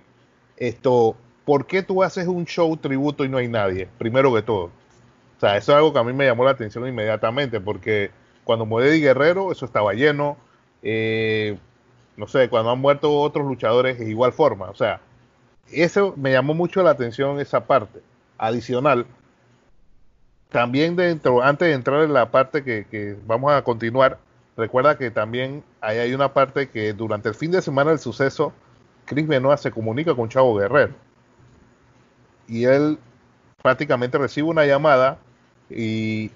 esto, ¿por qué tú haces un show tributo y no hay nadie? Primero que todo. O sea, eso es algo que a mí me llamó la atención inmediatamente, porque cuando murió Eddie Guerrero, eso estaba lleno. Eh, no sé, cuando han muerto otros luchadores, de igual forma. O sea, eso me llamó mucho la atención, esa parte adicional. También dentro, antes de entrar en la parte que, que vamos a continuar, recuerda que también ahí hay una parte que durante el fin de semana del suceso, Chris Benoit se comunica con Chavo Guerrero. Y él prácticamente recibe una llamada y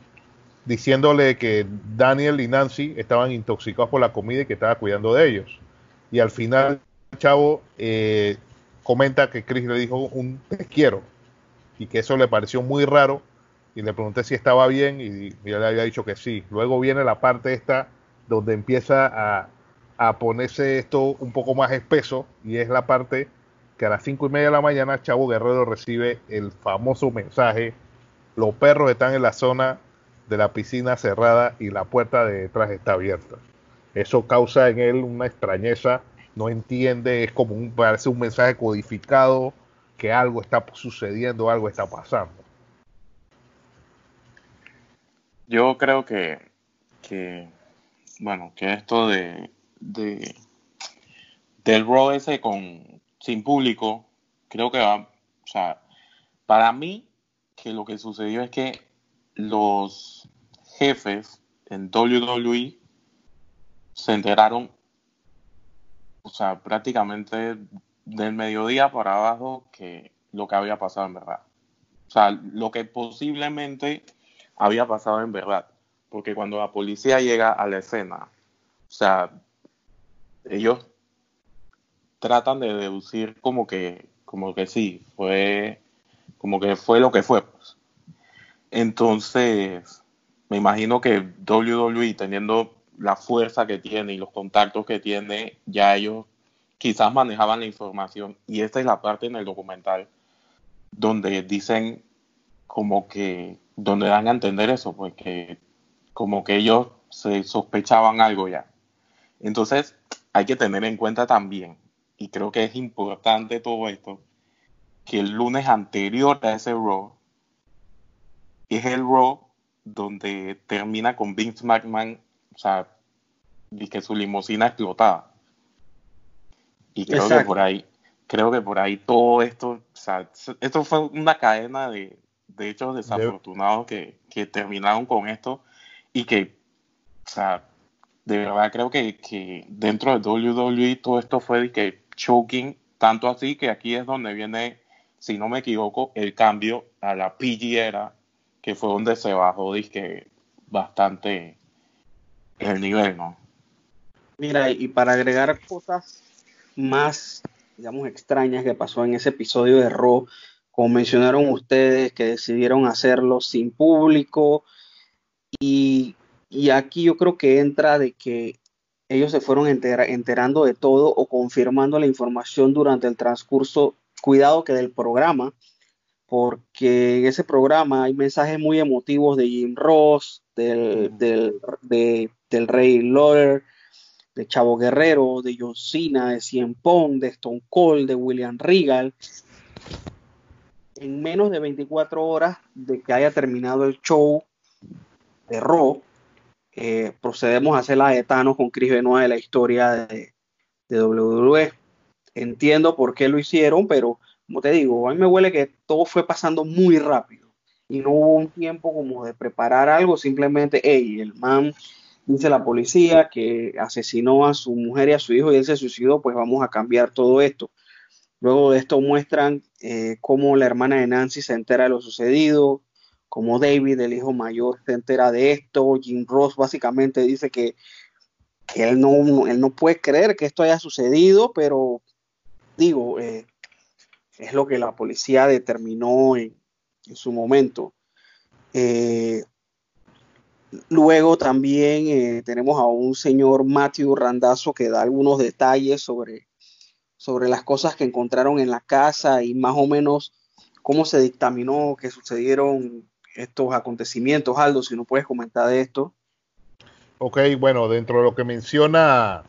diciéndole que Daniel y Nancy estaban intoxicados por la comida y que estaba cuidando de ellos. Y al final Chavo eh, comenta que Chris le dijo un te quiero y que eso le pareció muy raro. Y le pregunté si estaba bien y yo le había dicho que sí. Luego viene la parte esta donde empieza a, a ponerse esto un poco más espeso y es la parte que a las cinco y media de la mañana Chavo Guerrero recibe el famoso mensaje: los perros están en la zona de la piscina cerrada y la puerta de detrás está abierta. Eso causa en él una extrañeza, no entiende, es como un, parece un mensaje codificado que algo está sucediendo, algo está pasando. Yo creo que, que, bueno, que esto de, de del Raw ese con sin público, creo que va, o sea, para mí que lo que sucedió es que los jefes en W W E se enteraron, o sea, prácticamente del mediodía para abajo, que lo que había pasado en verdad. O sea, lo que posiblemente había pasado en verdad. Porque cuando la policía llega a la escena, o sea, ellos tratan de deducir como que, como que sí, fue, como que fue lo que fue, pues. Entonces, me imagino que doble u doble u E, teniendo la fuerza que tiene y los contactos que tiene, ya ellos quizás manejaban la información. Y esta es la parte en el documental donde dicen como que, donde dan a entender eso, pues que como que ellos se sospechaban algo ya. Entonces, hay que tener en cuenta también, y creo que es importante todo esto, que el lunes anterior a ese Raw, es el Raw donde termina con Vince McMahon, o sea, y que su limusina explotaba. Y creo Exacto. que por ahí, creo que por ahí todo esto, o sea, esto fue una cadena de, de hechos desafortunados que, que terminaron con esto y que, o sea, de verdad creo que, que dentro de doble u doble u E todo esto fue de que choking, tanto así que aquí es donde viene, si no me equivoco, el cambio a la P G era, que fue donde se bajó, dizque, bastante el nivel, ¿no? Mira, y para agregar cosas más, digamos, extrañas que pasó en ese episodio de Raw, como mencionaron ustedes, que decidieron hacerlo sin público, y, y aquí yo creo que entra de que ellos se fueron enter- enterando de todo o confirmando la información durante el transcurso, cuidado que del programa, porque en ese programa hay mensajes muy emotivos de Jim Ross, del, del, de, del Rey Lawler, de Chavo Guerrero, de John Cena, de Cien Pong, de Stone Cold, de William Regal. En menos de veinticuatro horas de que haya terminado el show de Raw, eh, procedemos a hacer la de Thanos con Chris Benoit de la historia de, de doble u doble u E. Entiendo por qué lo hicieron, pero como te digo, a mí me huele que todo fue pasando muy rápido y no hubo un tiempo como de preparar algo. Simplemente, hey, el man dice la policía que asesinó a su mujer y a su hijo y él se suicidó, pues vamos a cambiar todo esto. Luego de esto muestran eh, cómo la hermana de Nancy se entera de lo sucedido, cómo David, el hijo mayor, se entera de esto. Jim Ross básicamente dice que, que él, no, él no puede creer que esto haya sucedido, pero digo... Eh, es lo que la policía determinó en, en su momento. Eh, luego también eh, tenemos a un señor Matthew Randazzo que da algunos detalles sobre, sobre las cosas que encontraron en la casa y más o menos cómo se dictaminó que sucedieron estos acontecimientos. Aldo, si no puedes comentar de esto. Ok, bueno, dentro de lo que menciona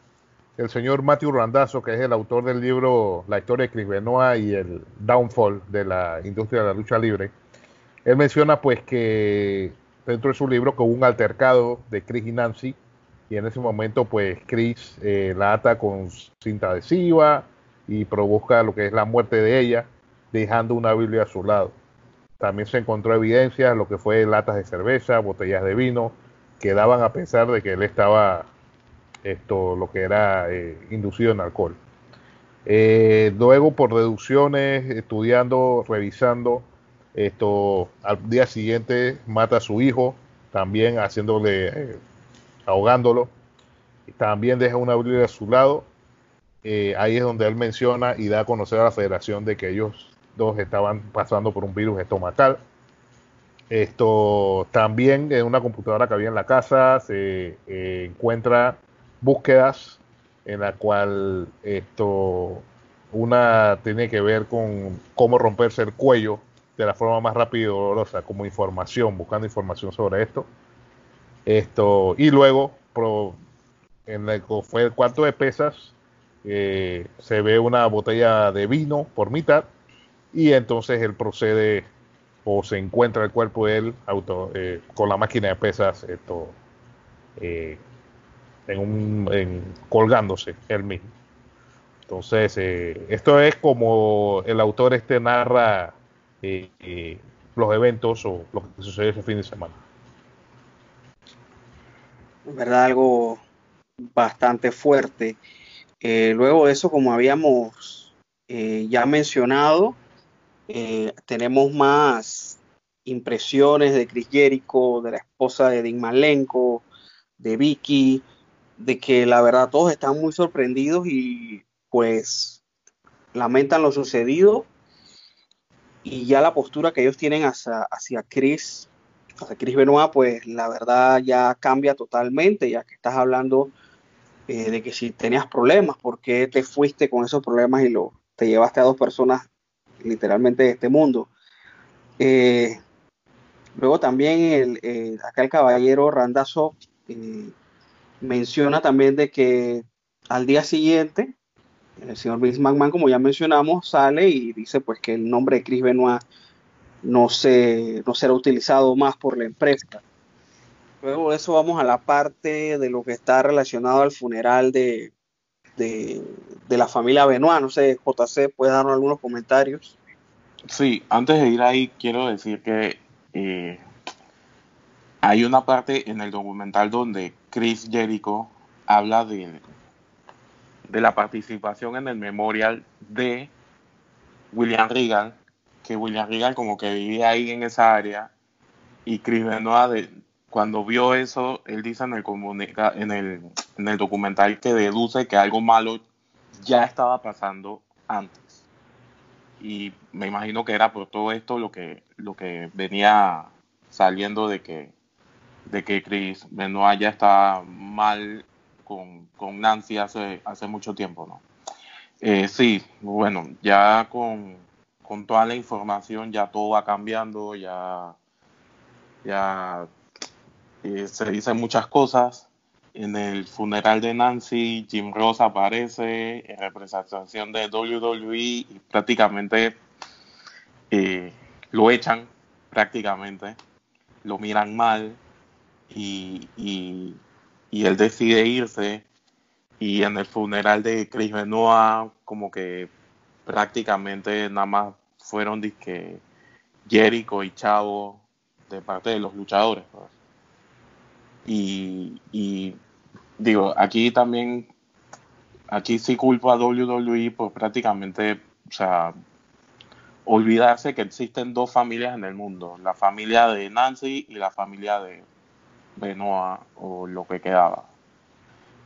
el señor Matthew Randazzo, que es el autor del libro La historia de Chris Benoit y el downfall de la industria de la lucha libre, él menciona pues que dentro de su libro que hubo un altercado de Chris y Nancy, y en ese momento pues Chris eh, la ata con cinta adhesiva y provoca lo que es la muerte de ella, dejando una Biblia a su lado. También se encontró evidencia, lo que fue latas de cerveza, botellas de vino, que daban a pensar de que él estaba... esto lo que era eh, inducido en alcohol. Eh, luego, por deducciones, estudiando, revisando, esto al día siguiente mata a su hijo, también haciéndole, eh, ahogándolo. También deja una Biblia a su lado. Eh, ahí es donde él menciona y da a conocer a la federación de que ellos dos estaban pasando por un virus estomacal. Esto también en una computadora que había en la casa se eh, encuentra búsquedas en la cual esto una tiene que ver con cómo romperse el cuello de la forma más rápida y dolorosa, como información, buscando información sobre esto. Esto y luego pro, en el fue el cuarto de pesas eh, se ve una botella de vino por mitad y entonces él procede o se encuentra el cuerpo de él auto, eh, con la máquina de pesas esto eh, En un, en, colgándose él mismo. Entonces eh, esto es como el autor este narra eh, eh, los eventos o lo que sucedió ese fin de semana. Es verdad, algo bastante fuerte. Eh, luego de eso, como habíamos eh, ya mencionado, eh, tenemos más impresiones de Chris Jericho, de la esposa de Dean Malenko, de Vicky, de que la verdad todos están muy sorprendidos y pues lamentan lo sucedido, y ya la postura que ellos tienen hacia, hacia Chris, hacia Chris Benoit, pues la verdad ya cambia totalmente, ya que estás hablando eh, de que si tenías problemas, ¿por qué te fuiste con esos problemas y lo, te llevaste a dos personas literalmente de este mundo? Eh, luego también el, eh, acá el caballero Randazzo eh, menciona también de que al día siguiente el señor Vince McMahon, como ya mencionamos, sale y dice pues que el nombre de Chris Benoit no, se, no será utilizado más por la empresa. Luego de eso vamos a la parte de lo que está relacionado al funeral de, de, de la familia Benoit. No sé, J C, ¿puedes darnos algunos comentarios? Sí, antes de ir ahí quiero decir que eh, hay una parte en el documental donde Chris Jericho habla de, de la participación en el memorial de William Regal, que William Regal como que vivía ahí en esa área, y Chris Benoit de, cuando vio eso, él dice en el, comunica, en, el, en el documental que deduce que algo malo ya estaba pasando antes. Y me imagino que era por todo esto lo que, lo que venía saliendo de que, de que Chris Benoit ya estaba mal con, con Nancy hace, hace mucho tiempo, ¿no? Eh, sí, bueno, ya con, con toda la información ya todo va cambiando, ya, ya eh, se dicen muchas cosas. En el funeral de Nancy, Jim Ross aparece en representación de doble u doble u E y prácticamente eh, lo echan, prácticamente, lo miran mal y, y, y él decide irse. Y en el funeral de Chris Benoit, como que prácticamente nada más fueron disque Jericho y Chavo de parte de los luchadores, ¿no? Y, y digo, aquí también, aquí sí culpo a doble u doble u E por prácticamente, o sea, olvidarse que existen dos familias en el mundo, la familia de Nancy y la familia de Benoit, o lo que quedaba.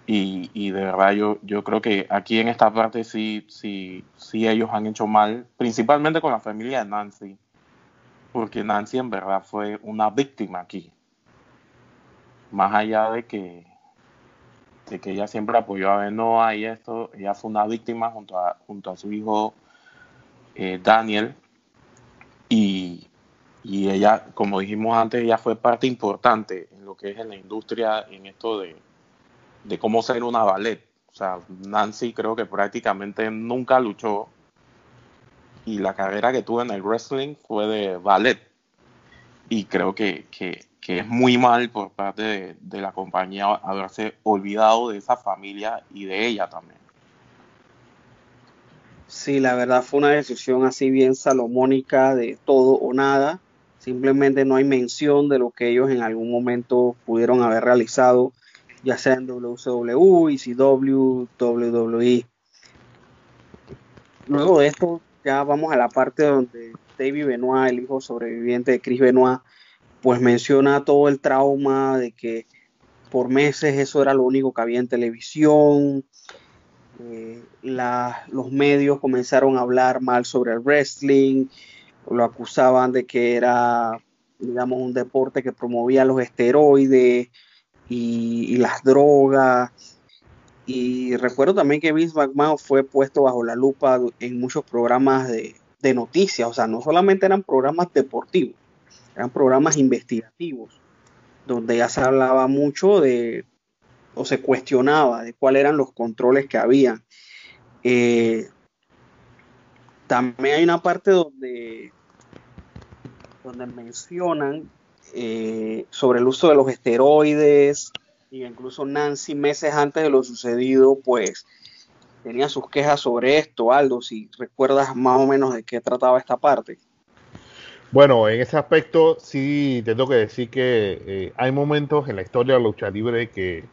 Y, y de verdad yo, yo creo que aquí en esta parte sí, sí, sí ellos han hecho mal, principalmente con la familia de Nancy, porque Nancy en verdad fue una víctima aquí. Más allá de que, de que ella siempre apoyó a Benoit y esto, ella fue una víctima junto a, junto a su hijo eh, Daniel. Y, y ella, como dijimos antes, ella fue parte importante en lo que es en la industria, en esto de, de cómo ser una ballet. O sea, Nancy creo que prácticamente nunca luchó. Y la carrera que tuvo en el wrestling fue de ballet. Y creo que... que que es muy mal por parte de, de la compañía haberse olvidado de esa familia y de ella también. Sí, la verdad fue una decisión así bien salomónica de todo o nada. Simplemente no hay mención de lo que ellos en algún momento pudieron haber realizado, ya sea en doble u ce doble u, E C W, doble u doble u E. Luego de esto ya vamos a la parte donde David Benoit, el hijo sobreviviente de Chris Benoit, pues menciona todo el trauma de que por meses eso era lo único que había en televisión. Eh, la, los medios comenzaron a hablar mal sobre el wrestling. Lo acusaban de que era, digamos, un deporte que promovía los esteroides y, y las drogas. Y recuerdo también que Vince McMahon fue puesto bajo la lupa en muchos programas de, de noticias. O sea, no solamente eran programas deportivos. Eran programas investigativos, donde ya se hablaba mucho de, o se cuestionaba de cuáles eran los controles que había. Eh, también hay una parte donde, donde mencionan eh, sobre el uso de los esteroides, y incluso Nancy, meses antes de lo sucedido, pues tenía sus quejas sobre esto. Aldo, si recuerdas más o menos de qué trataba esta parte. Bueno, en ese aspecto sí tengo que decir que eh, hay momentos en la historia de la lucha libre que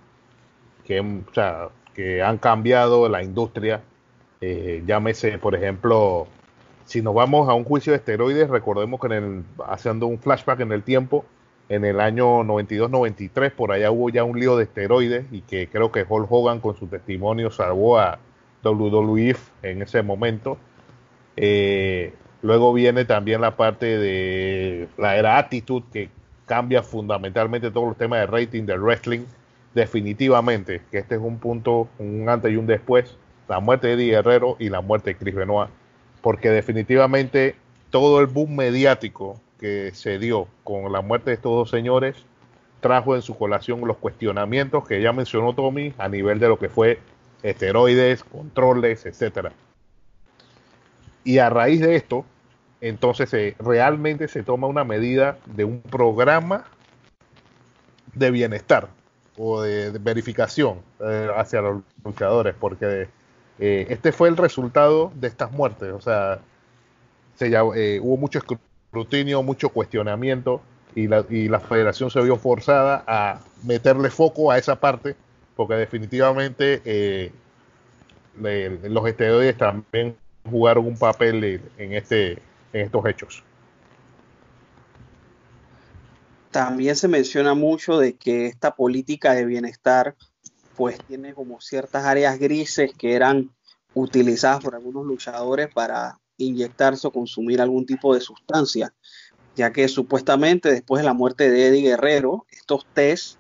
que, o sea, que han cambiado la industria. Eh, llámese, por ejemplo, si nos vamos a un juicio de esteroides, recordemos que en el, haciendo un flashback en el tiempo, en el año noventa y dos noventa y tres, por allá hubo ya un lío de esteroides, y que creo que Hulk Hogan con su testimonio salvó a W W E en ese momento. Eh, luego viene también la parte de la era Attitude, que cambia fundamentalmente todos los temas de rating del wrestling, definitivamente, que este es un punto, un antes y un después, la muerte de Eddie Guerrero y la muerte de Chris Benoit, porque definitivamente todo el boom mediático que se dio con la muerte de estos dos señores trajo en su colación los cuestionamientos que ya mencionó Tommy a nivel de lo que fue esteroides, controles, etcétera. Y a raíz de esto, entonces eh, realmente se toma una medida de un programa de bienestar o de, de verificación eh, hacia los luchadores, porque eh, este fue el resultado de estas muertes. O sea, se, eh, hubo mucho escrutinio, mucho cuestionamiento, y la, y la federación se vio forzada a meterle foco a esa parte, porque definitivamente eh, le, los esteroides también jugaron un papel en este en estos hechos. También se menciona mucho de que esta política de bienestar pues tiene como ciertas áreas grises que eran utilizadas por algunos luchadores para inyectarse o consumir algún tipo de sustancia, ya que supuestamente después de la muerte de Eddie Guerrero estos test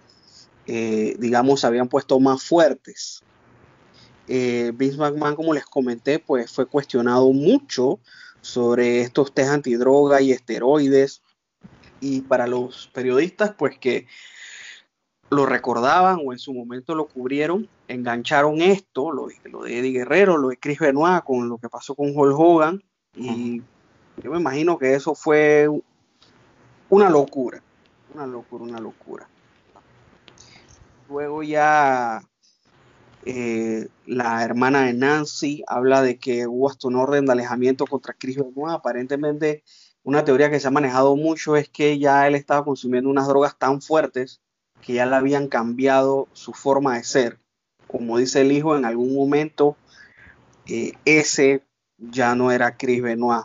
eh, digamos se habían puesto más fuertes. Eh, Vince McMahon, como les comenté, pues fue cuestionado mucho sobre estos test antidroga y esteroides, y para los periodistas pues que lo recordaban o en su momento lo cubrieron, engancharon esto, lo, lo de Eddie Guerrero, lo de Chris Benoit con lo que pasó con Hulk Hogan, y yo me imagino que eso fue una locura, una locura, una locura. Luego ya... Eh, la hermana de Nancy habla de que hubo hasta un orden de alejamiento contra Chris Benoit. Aparentemente una teoría que se ha manejado mucho es que ya él estaba consumiendo unas drogas tan fuertes que ya le habían cambiado su forma de ser. Como dice el hijo, en algún momento eh, ese ya no era Chris Benoit.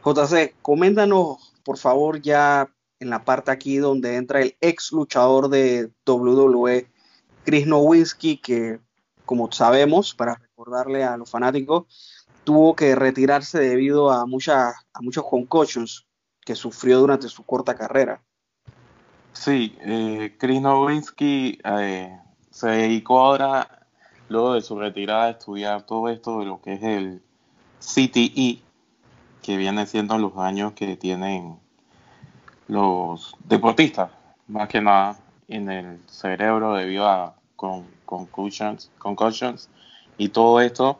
J C, coméntanos por favor ya en la parte aquí donde entra el ex luchador de W W E, Chris Nowinski, que como sabemos, para recordarle a los fanáticos, tuvo que retirarse debido a muchas a muchos concussions que sufrió durante su corta carrera. Sí, eh, Chris Nowinski eh, se dedicó ahora, luego de su retirada, a estudiar todo esto de lo que es el C T E, que viene siendo los daños que tienen los deportistas, más que nada, en el cerebro debido a con, concussions, concussions y todo esto,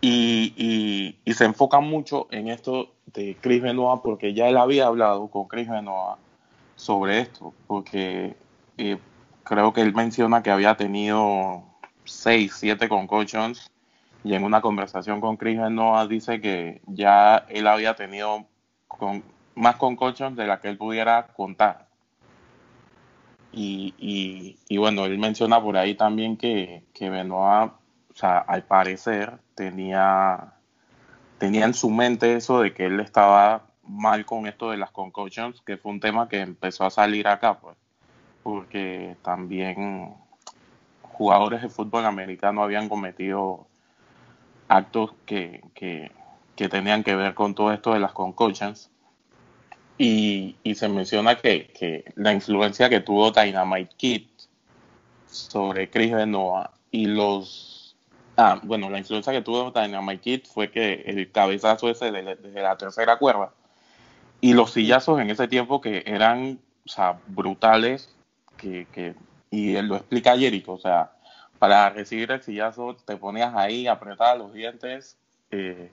y, y, y se enfoca mucho en esto de Chris Benoit, porque ya él había hablado con Chris Benoit sobre esto, porque eh, creo que él menciona que había tenido seis, siete concussions, y en una conversación con Chris Benoit dice que ya él había tenido con, más concussions de las que él pudiera contar. Y, y, y bueno, él menciona por ahí también que, que Benoit, o sea, al parecer tenía, tenía en su mente eso de que él estaba mal con esto de las concussions, que fue un tema que empezó a salir acá, pues, porque también jugadores de fútbol americano habían cometido actos que, que, que tenían que ver con todo esto de las concussions. Y, y se menciona que, que la influencia que tuvo Dynamite Kid sobre Chris Benoit y los... Ah, bueno, la influencia que tuvo Dynamite Kid fue que el cabezazo ese desde de, de la tercera cuerda y los sillazos en ese tiempo que eran, o sea, brutales, que, que y él lo explica Jericho, o sea, para recibir el sillazo te ponías ahí, apretabas los dientes, eh,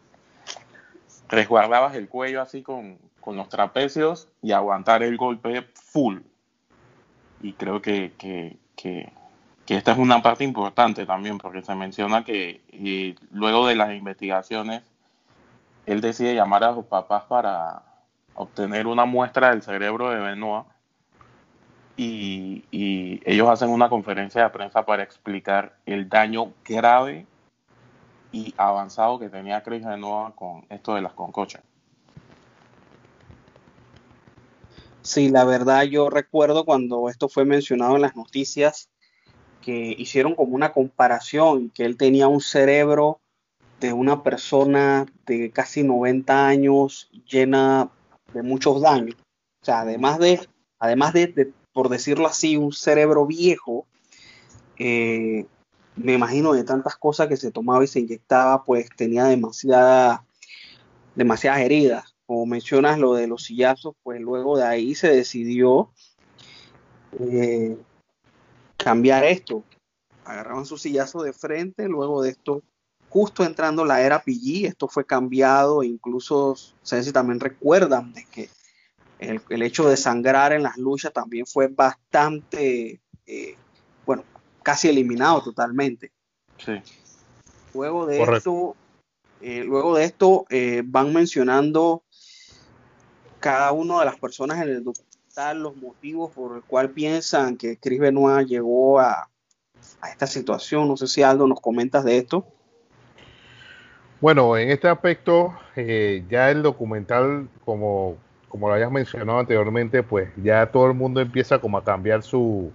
resguardabas el cuello así con... con los trapecios y aguantar el golpe full. Y creo que, que, que, que esta es una parte importante también, porque se menciona que y luego de las investigaciones él decide llamar a sus papás para obtener una muestra del cerebro de Benoit, y, y ellos hacen una conferencia de prensa para explicar el daño grave y avanzado que tenía Chris Benoit con esto de las concochas. Sí, la verdad yo recuerdo cuando esto fue mencionado en las noticias que hicieron como una comparación, que él tenía un cerebro de una persona de casi noventa años llena de muchos daños. O sea, además de... Además de, de, por decirlo así, un cerebro viejo, eh, me imagino de tantas cosas que se tomaba y se inyectaba, pues tenía demasiada, demasiadas heridas. Como mencionas lo de los sillazos, pues luego de ahí se decidió eh, cambiar esto. Agarraban sus sillazos de frente, luego de esto, justo entrando la era P G, esto fue cambiado, incluso, no sé si también recuerdan de que El, el hecho de sangrar en las luchas también fue bastante, eh, bueno, casi eliminado totalmente. Sí. Luego de Correcto. esto, eh, luego de esto eh, van mencionando cada una de las personas en el documental los motivos por el cual piensan que Chris Benoit llegó a, a esta situación. No sé si Aldo nos comentas de esto. Bueno, en este aspecto eh, ya el documental, como como lo habías mencionado anteriormente, pues ya todo el mundo empieza como a cambiar su,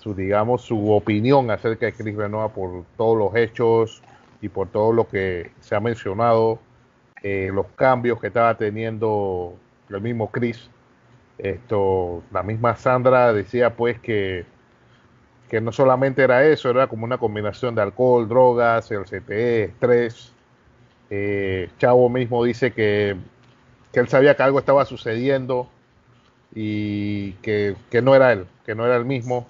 su digamos, su opinión acerca de Chris Benoit por todos los hechos y por todo lo que se ha mencionado, eh, los cambios que estaba teniendo el mismo Chris. Esto, la misma Sandra decía pues que, que no solamente era eso, era como una combinación de alcohol, drogas, el C T E, estrés. Eh, Chavo mismo dice que que él sabía que algo estaba sucediendo y que, que no era él, que no era el mismo.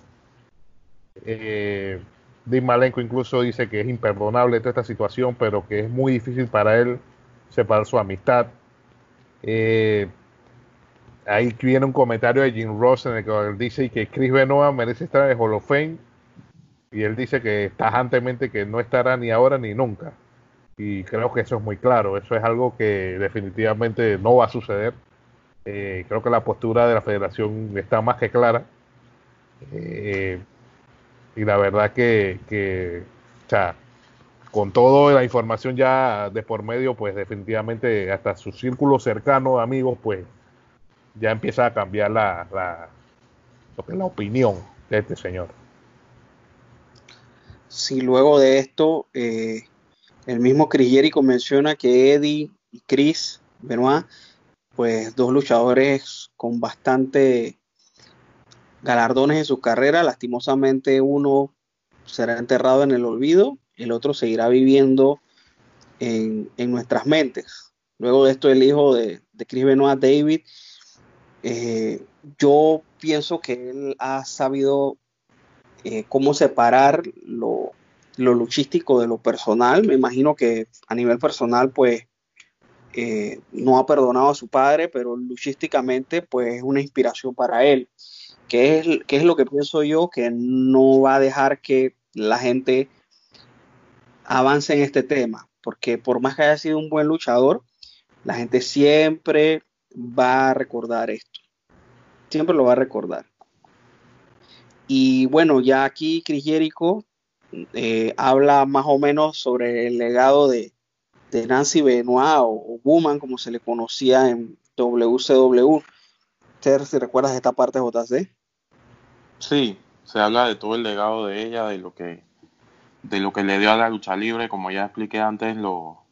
Eh, Dean Malenko incluso dice que es imperdonable toda esta situación, pero que es muy difícil para él separar su amistad. Eh, ahí viene un comentario de Jim Ross en el que él dice que Chris Benoit merece estar en el Hall of Fame, y él dice que tajantemente que no estará ni ahora ni nunca. Y creo que eso es muy claro, eso es algo que definitivamente no va a suceder. Eh, creo que la postura de la federación está más que clara. Eh, y la verdad que, que o sea, con toda la información ya de por medio, pues definitivamente hasta su círculo cercano de amigos, pues ya empieza a cambiar la, la, lo que es la opinión de este señor. Sí, luego de esto... Eh... El mismo Chris Jericho menciona que Eddie y Chris Benoit, pues dos luchadores con bastante galardones en su carrera, lastimosamente uno será enterrado en el olvido, el otro seguirá viviendo en, en nuestras mentes. Luego de esto el hijo de, de Chris Benoit, David, eh, yo pienso que él ha sabido eh, cómo separar lo lo luchístico de lo personal. Me imagino que a nivel personal pues eh, no ha perdonado a su padre, pero luchísticamente pues es una inspiración para él, que es, que es lo que pienso yo, que no va a dejar que la gente avance en este tema, porque por más que haya sido un buen luchador, la gente siempre va a recordar esto, siempre lo va a recordar. Y bueno, ya aquí Chris Jericho Eh, habla más o menos sobre el legado de, de Nancy Benoit o, o Woman, como se le conocía en W C W. Ter, si recuerdas esta parte, J C. Sí, se habla de todo el legado de ella, de lo que de lo que le dio a la lucha libre, como ya expliqué antes, lo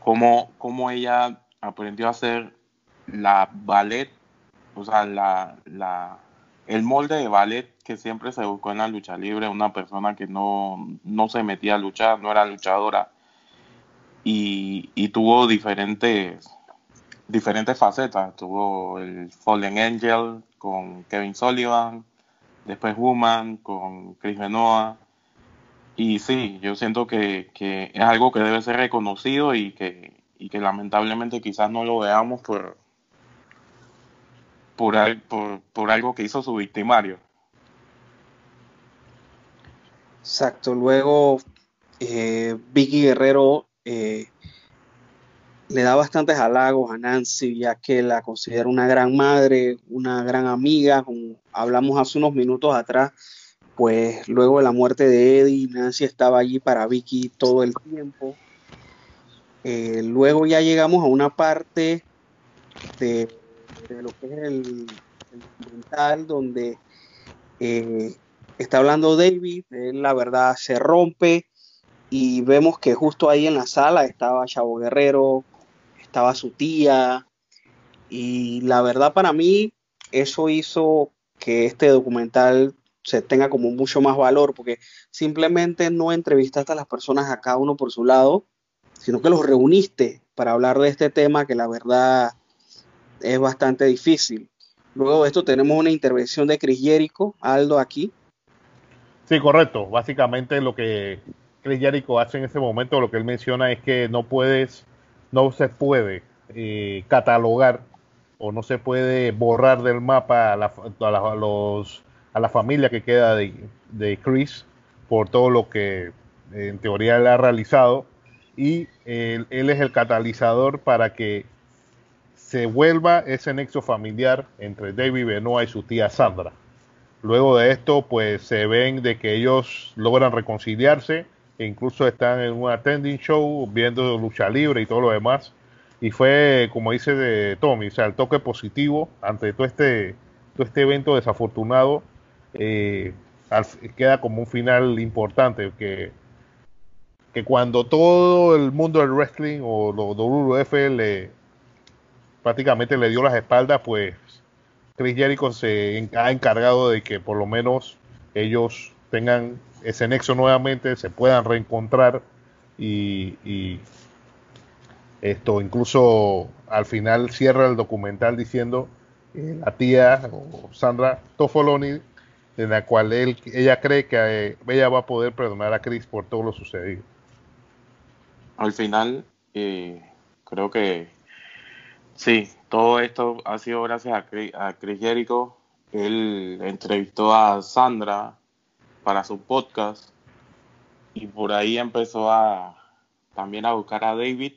cómo, cómo ella aprendió a hacer la ballet, o sea, la, la el molde de ballet que siempre se buscó en la lucha libre, una persona que no, no se metía a luchar, no era luchadora, y, y tuvo diferentes, diferentes facetas. Tuvo el Fallen Angel con Kevin Sullivan, después Woman con Chris Benoit, y sí, yo siento que, que es algo que debe ser reconocido y que, y que lamentablemente quizás no lo veamos por, por, por, por algo que hizo su victimario. Exacto. Luego eh, Vicky Guerrero eh, le da bastantes halagos a Nancy, ya que la considera una gran madre, una gran amiga, como hablamos hace unos minutos atrás. Pues luego de la muerte de Eddie, Nancy estaba allí para Vicky todo el tiempo. Eh, luego ya llegamos a una parte de, de lo que es el, el documental donde eh, está hablando David, él la verdad se rompe y vemos que justo ahí en la sala estaba Chavo Guerrero, estaba su tía, y la verdad para mí eso hizo que este documental se tenga como mucho más valor, porque simplemente no entrevistaste a las personas a cada uno por su lado, sino que los reuniste para hablar de este tema que la verdad es bastante difícil. Luego de esto tenemos una intervención de Chris Jericho, Aldo aquí. Sí, correcto. Básicamente lo que Chris Jericho hace en ese momento, lo que él menciona es que no puedes, no se puede eh, catalogar o no se puede borrar del mapa a, la, a, la, a los... a la familia que queda de, de Chris por todo lo que en teoría él ha realizado, y él, él es el catalizador para que se vuelva ese nexo familiar entre David Benoit y su tía Sandra. Luego de esto pues se ven de que ellos logran reconciliarse e incluso están en un attending show viendo lucha libre y todo lo demás, y fue como dice de Tommy, o sea, el toque positivo ante todo este, todo este evento desafortunado. Eh, al, queda como un final importante que, que cuando todo el mundo del wrestling o lo W W F le, prácticamente le dio las espaldas, pues Chris Jericho se en, ha encargado de que por lo menos ellos tengan ese nexo nuevamente, se puedan reencontrar y, y esto incluso al final cierra el documental diciendo eh, la tía o Sandra Tofoloni, en la cual él, ella cree que eh, ella va a poder perdonar a Chris por todo lo sucedido. Al final, eh, creo que sí, todo esto ha sido gracias a Chris, a Chris Jericho. Él entrevistó a Sandra para su podcast y por ahí empezó a también a buscar a David,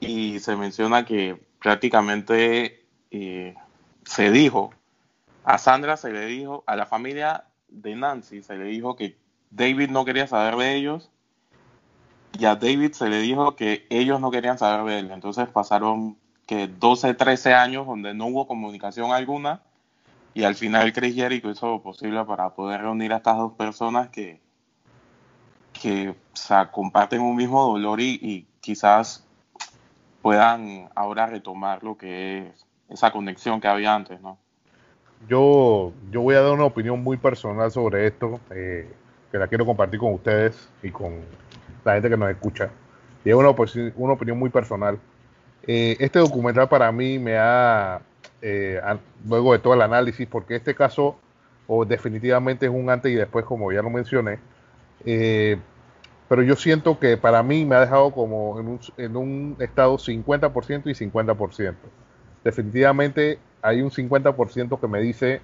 y se menciona que prácticamente eh, se dijo a Sandra, se le dijo, a la familia de Nancy se le dijo que David no quería saber de ellos, y a David se le dijo que ellos no querían saber de él. Entonces pasaron que doce, trece años donde no hubo comunicación alguna, y al final Chris Jericho hizo lo posible para poder reunir a estas dos personas que, que o sea, comparten un mismo dolor y, y quizás puedan ahora retomar lo que es esa conexión que había antes, ¿no? Yo, yo voy a dar una opinión muy personal sobre esto, eh, que la quiero compartir con ustedes y con la gente que nos escucha. Y es una, una opinión muy personal. Eh, este documental para mí me ha, eh, luego de todo el análisis, porque este caso oh, definitivamente es un antes y después, como ya lo mencioné, eh, pero yo siento que para mí me ha dejado como en un, en un estado cincuenta por ciento y cincuenta por ciento. Definitivamente hay un cincuenta por ciento que me dice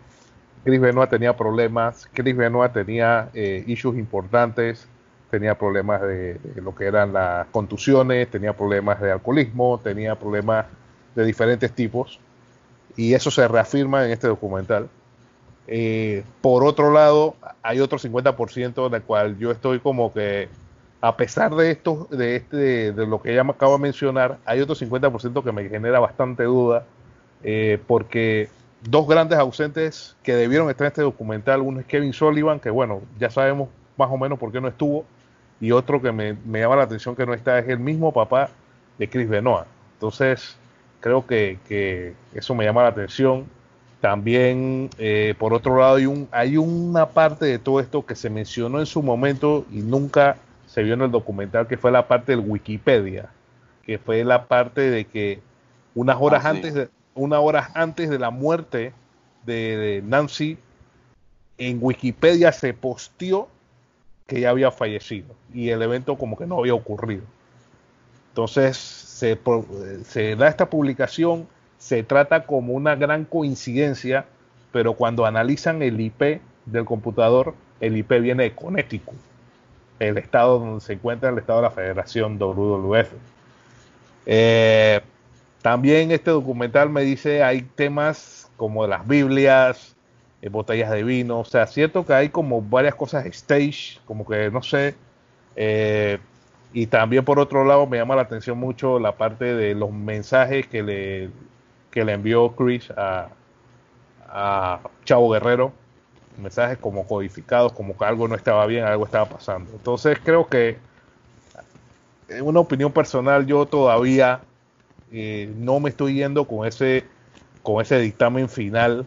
Chris Benoit tenía problemas, Chris Benoit tenía eh, issues importantes, tenía problemas de, de lo que eran las contusiones, tenía problemas de alcoholismo, tenía problemas de diferentes tipos, y eso se reafirma en este documental. Eh, por otro lado, hay otro cincuenta por ciento del cual yo estoy como que, a pesar de esto, de, este, de lo que ya me acabo de mencionar, hay otro cincuenta por ciento que me genera bastante duda. Eh, porque dos grandes ausentes que debieron estar en este documental, uno es Kevin Sullivan, que bueno, ya sabemos más o menos por qué no estuvo, y otro que me, me llama la atención que no está es el mismo papá de Chris Benoit. Entonces creo que, que eso me llama la atención también. Eh, por otro lado hay, un, hay una parte de todo esto que se mencionó en su momento y nunca se vio en el documental, que fue la parte del Wikipedia, que fue la parte de que unas horas ah, sí. antes de unas horas antes de la muerte de Nancy, en Wikipedia se posteó que ya había fallecido y el evento como que no había ocurrido. Entonces se, se da esta publicación, se trata como una gran coincidencia, pero cuando analizan el I P del computador, el I P viene de Connecticut, el estado donde se encuentra el estado de la Federación W W F. Eh, también este documental me dice hay temas como las Biblias, eh, botellas de vino, o sea, cierto que hay como varias cosas stage, como que no sé, eh, y también por otro lado me llama la atención mucho la parte de los mensajes que le, que le envió Chris a, a Chavo Guerrero, mensajes como codificados, como que algo no estaba bien, algo estaba pasando. Entonces creo que en una opinión personal yo todavía eh, no me estoy yendo con ese con ese dictamen final,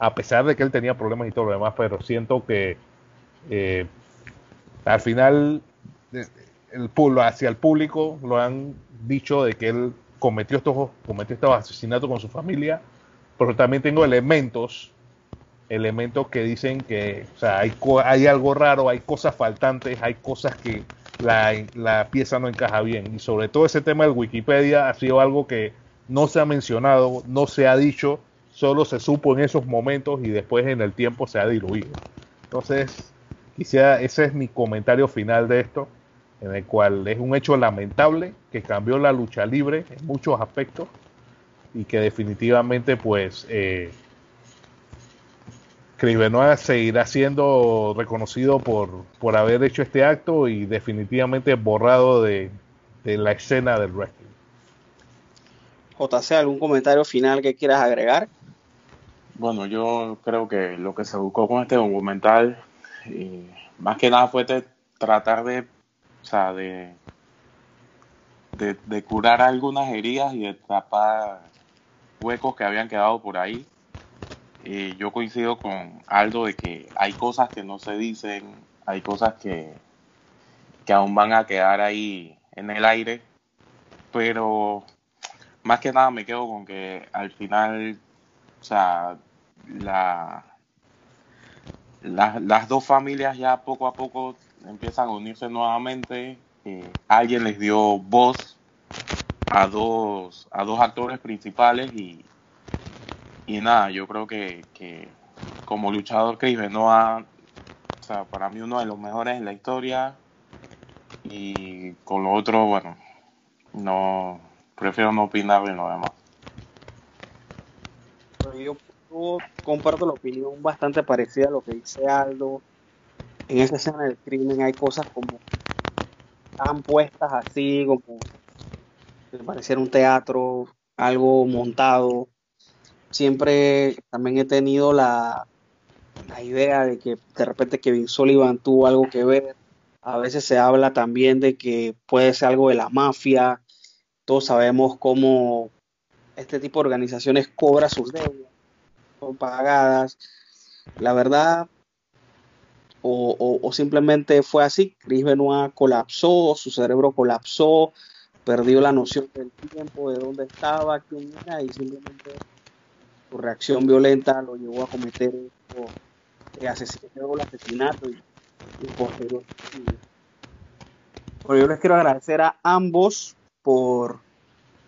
a pesar de que él tenía problemas y todo lo demás, pero siento que eh, al final el pueblo, hacia el público lo han dicho de que él cometió estos cometió estos asesinatos con su familia, pero también tengo elementos elementos que dicen que, o sea, hay, hay algo raro, hay cosas faltantes, hay cosas que la, la pieza no encaja bien, y sobre todo ese tema del Wikipedia ha sido algo que no se ha mencionado, no se ha dicho, solo se supo en esos momentos y después en el tiempo se ha diluido. Entonces, quisiera, ese es mi comentario final de esto, en el cual es un hecho lamentable que cambió la lucha libre en muchos aspectos y que definitivamente pues eh, Chris Benoit seguirá siendo reconocido por, por haber hecho este acto y definitivamente borrado de, de la escena del wrestling. J C, ¿algún comentario final que quieras agregar? Bueno, yo creo que lo que se buscó con este documental, eh, más que nada fue de tratar de, o sea, de, de, de curar algunas heridas y de tapar huecos que habían quedado por ahí. Eh, yo coincido con Aldo de que hay cosas que no se dicen, hay cosas que, que aún van a quedar ahí en el aire, pero más que nada me quedo con que al final, o sea, la, la, las dos familias ya poco a poco empiezan a unirse nuevamente. Eh, alguien les dio voz a dos, a dos actores principales y Y nada, yo creo que, que como luchador Chris Benoit, o sea, para mí uno de los mejores en la historia, y con lo otro, bueno, no, prefiero no opinar en lo demás. Yo, yo comparto la opinión bastante parecida a lo que dice Aldo. En esa escena del crimen hay cosas como tan puestas así, como que pareciera un teatro, algo montado. Siempre también he tenido la, la idea de que de repente Kevin Sullivan tuvo algo que ver. A veces se habla también de que puede ser algo de la mafia. Todos sabemos cómo este tipo de organizaciones cobra sus deudas, son pagadas. La verdad, o, o, o simplemente fue así. Chris Benoit colapsó, su cerebro colapsó, perdió la noción del tiempo, de dónde estaba, quién era, y simplemente su reacción violenta lo llevó a cometer o, eh, asesinato, el asesinato y, y posterior. Pero yo les quiero agradecer a ambos por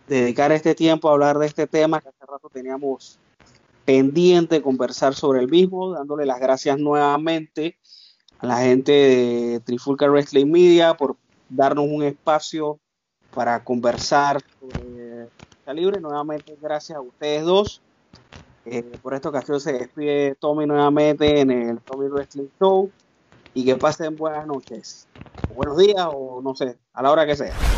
dedicar este tiempo a hablar de este tema que hace rato teníamos pendiente, conversar sobre el mismo, dándole las gracias nuevamente a la gente de Trifulca Wrestling Media por darnos un espacio para conversar sobre Calibre. Nuevamente gracias a ustedes dos. Eh, por esta ocasión se despide Tommy nuevamente en el Tommy Wrestling Show, y que pasen buenas noches, o buenos días, o no sé, a la hora que sea.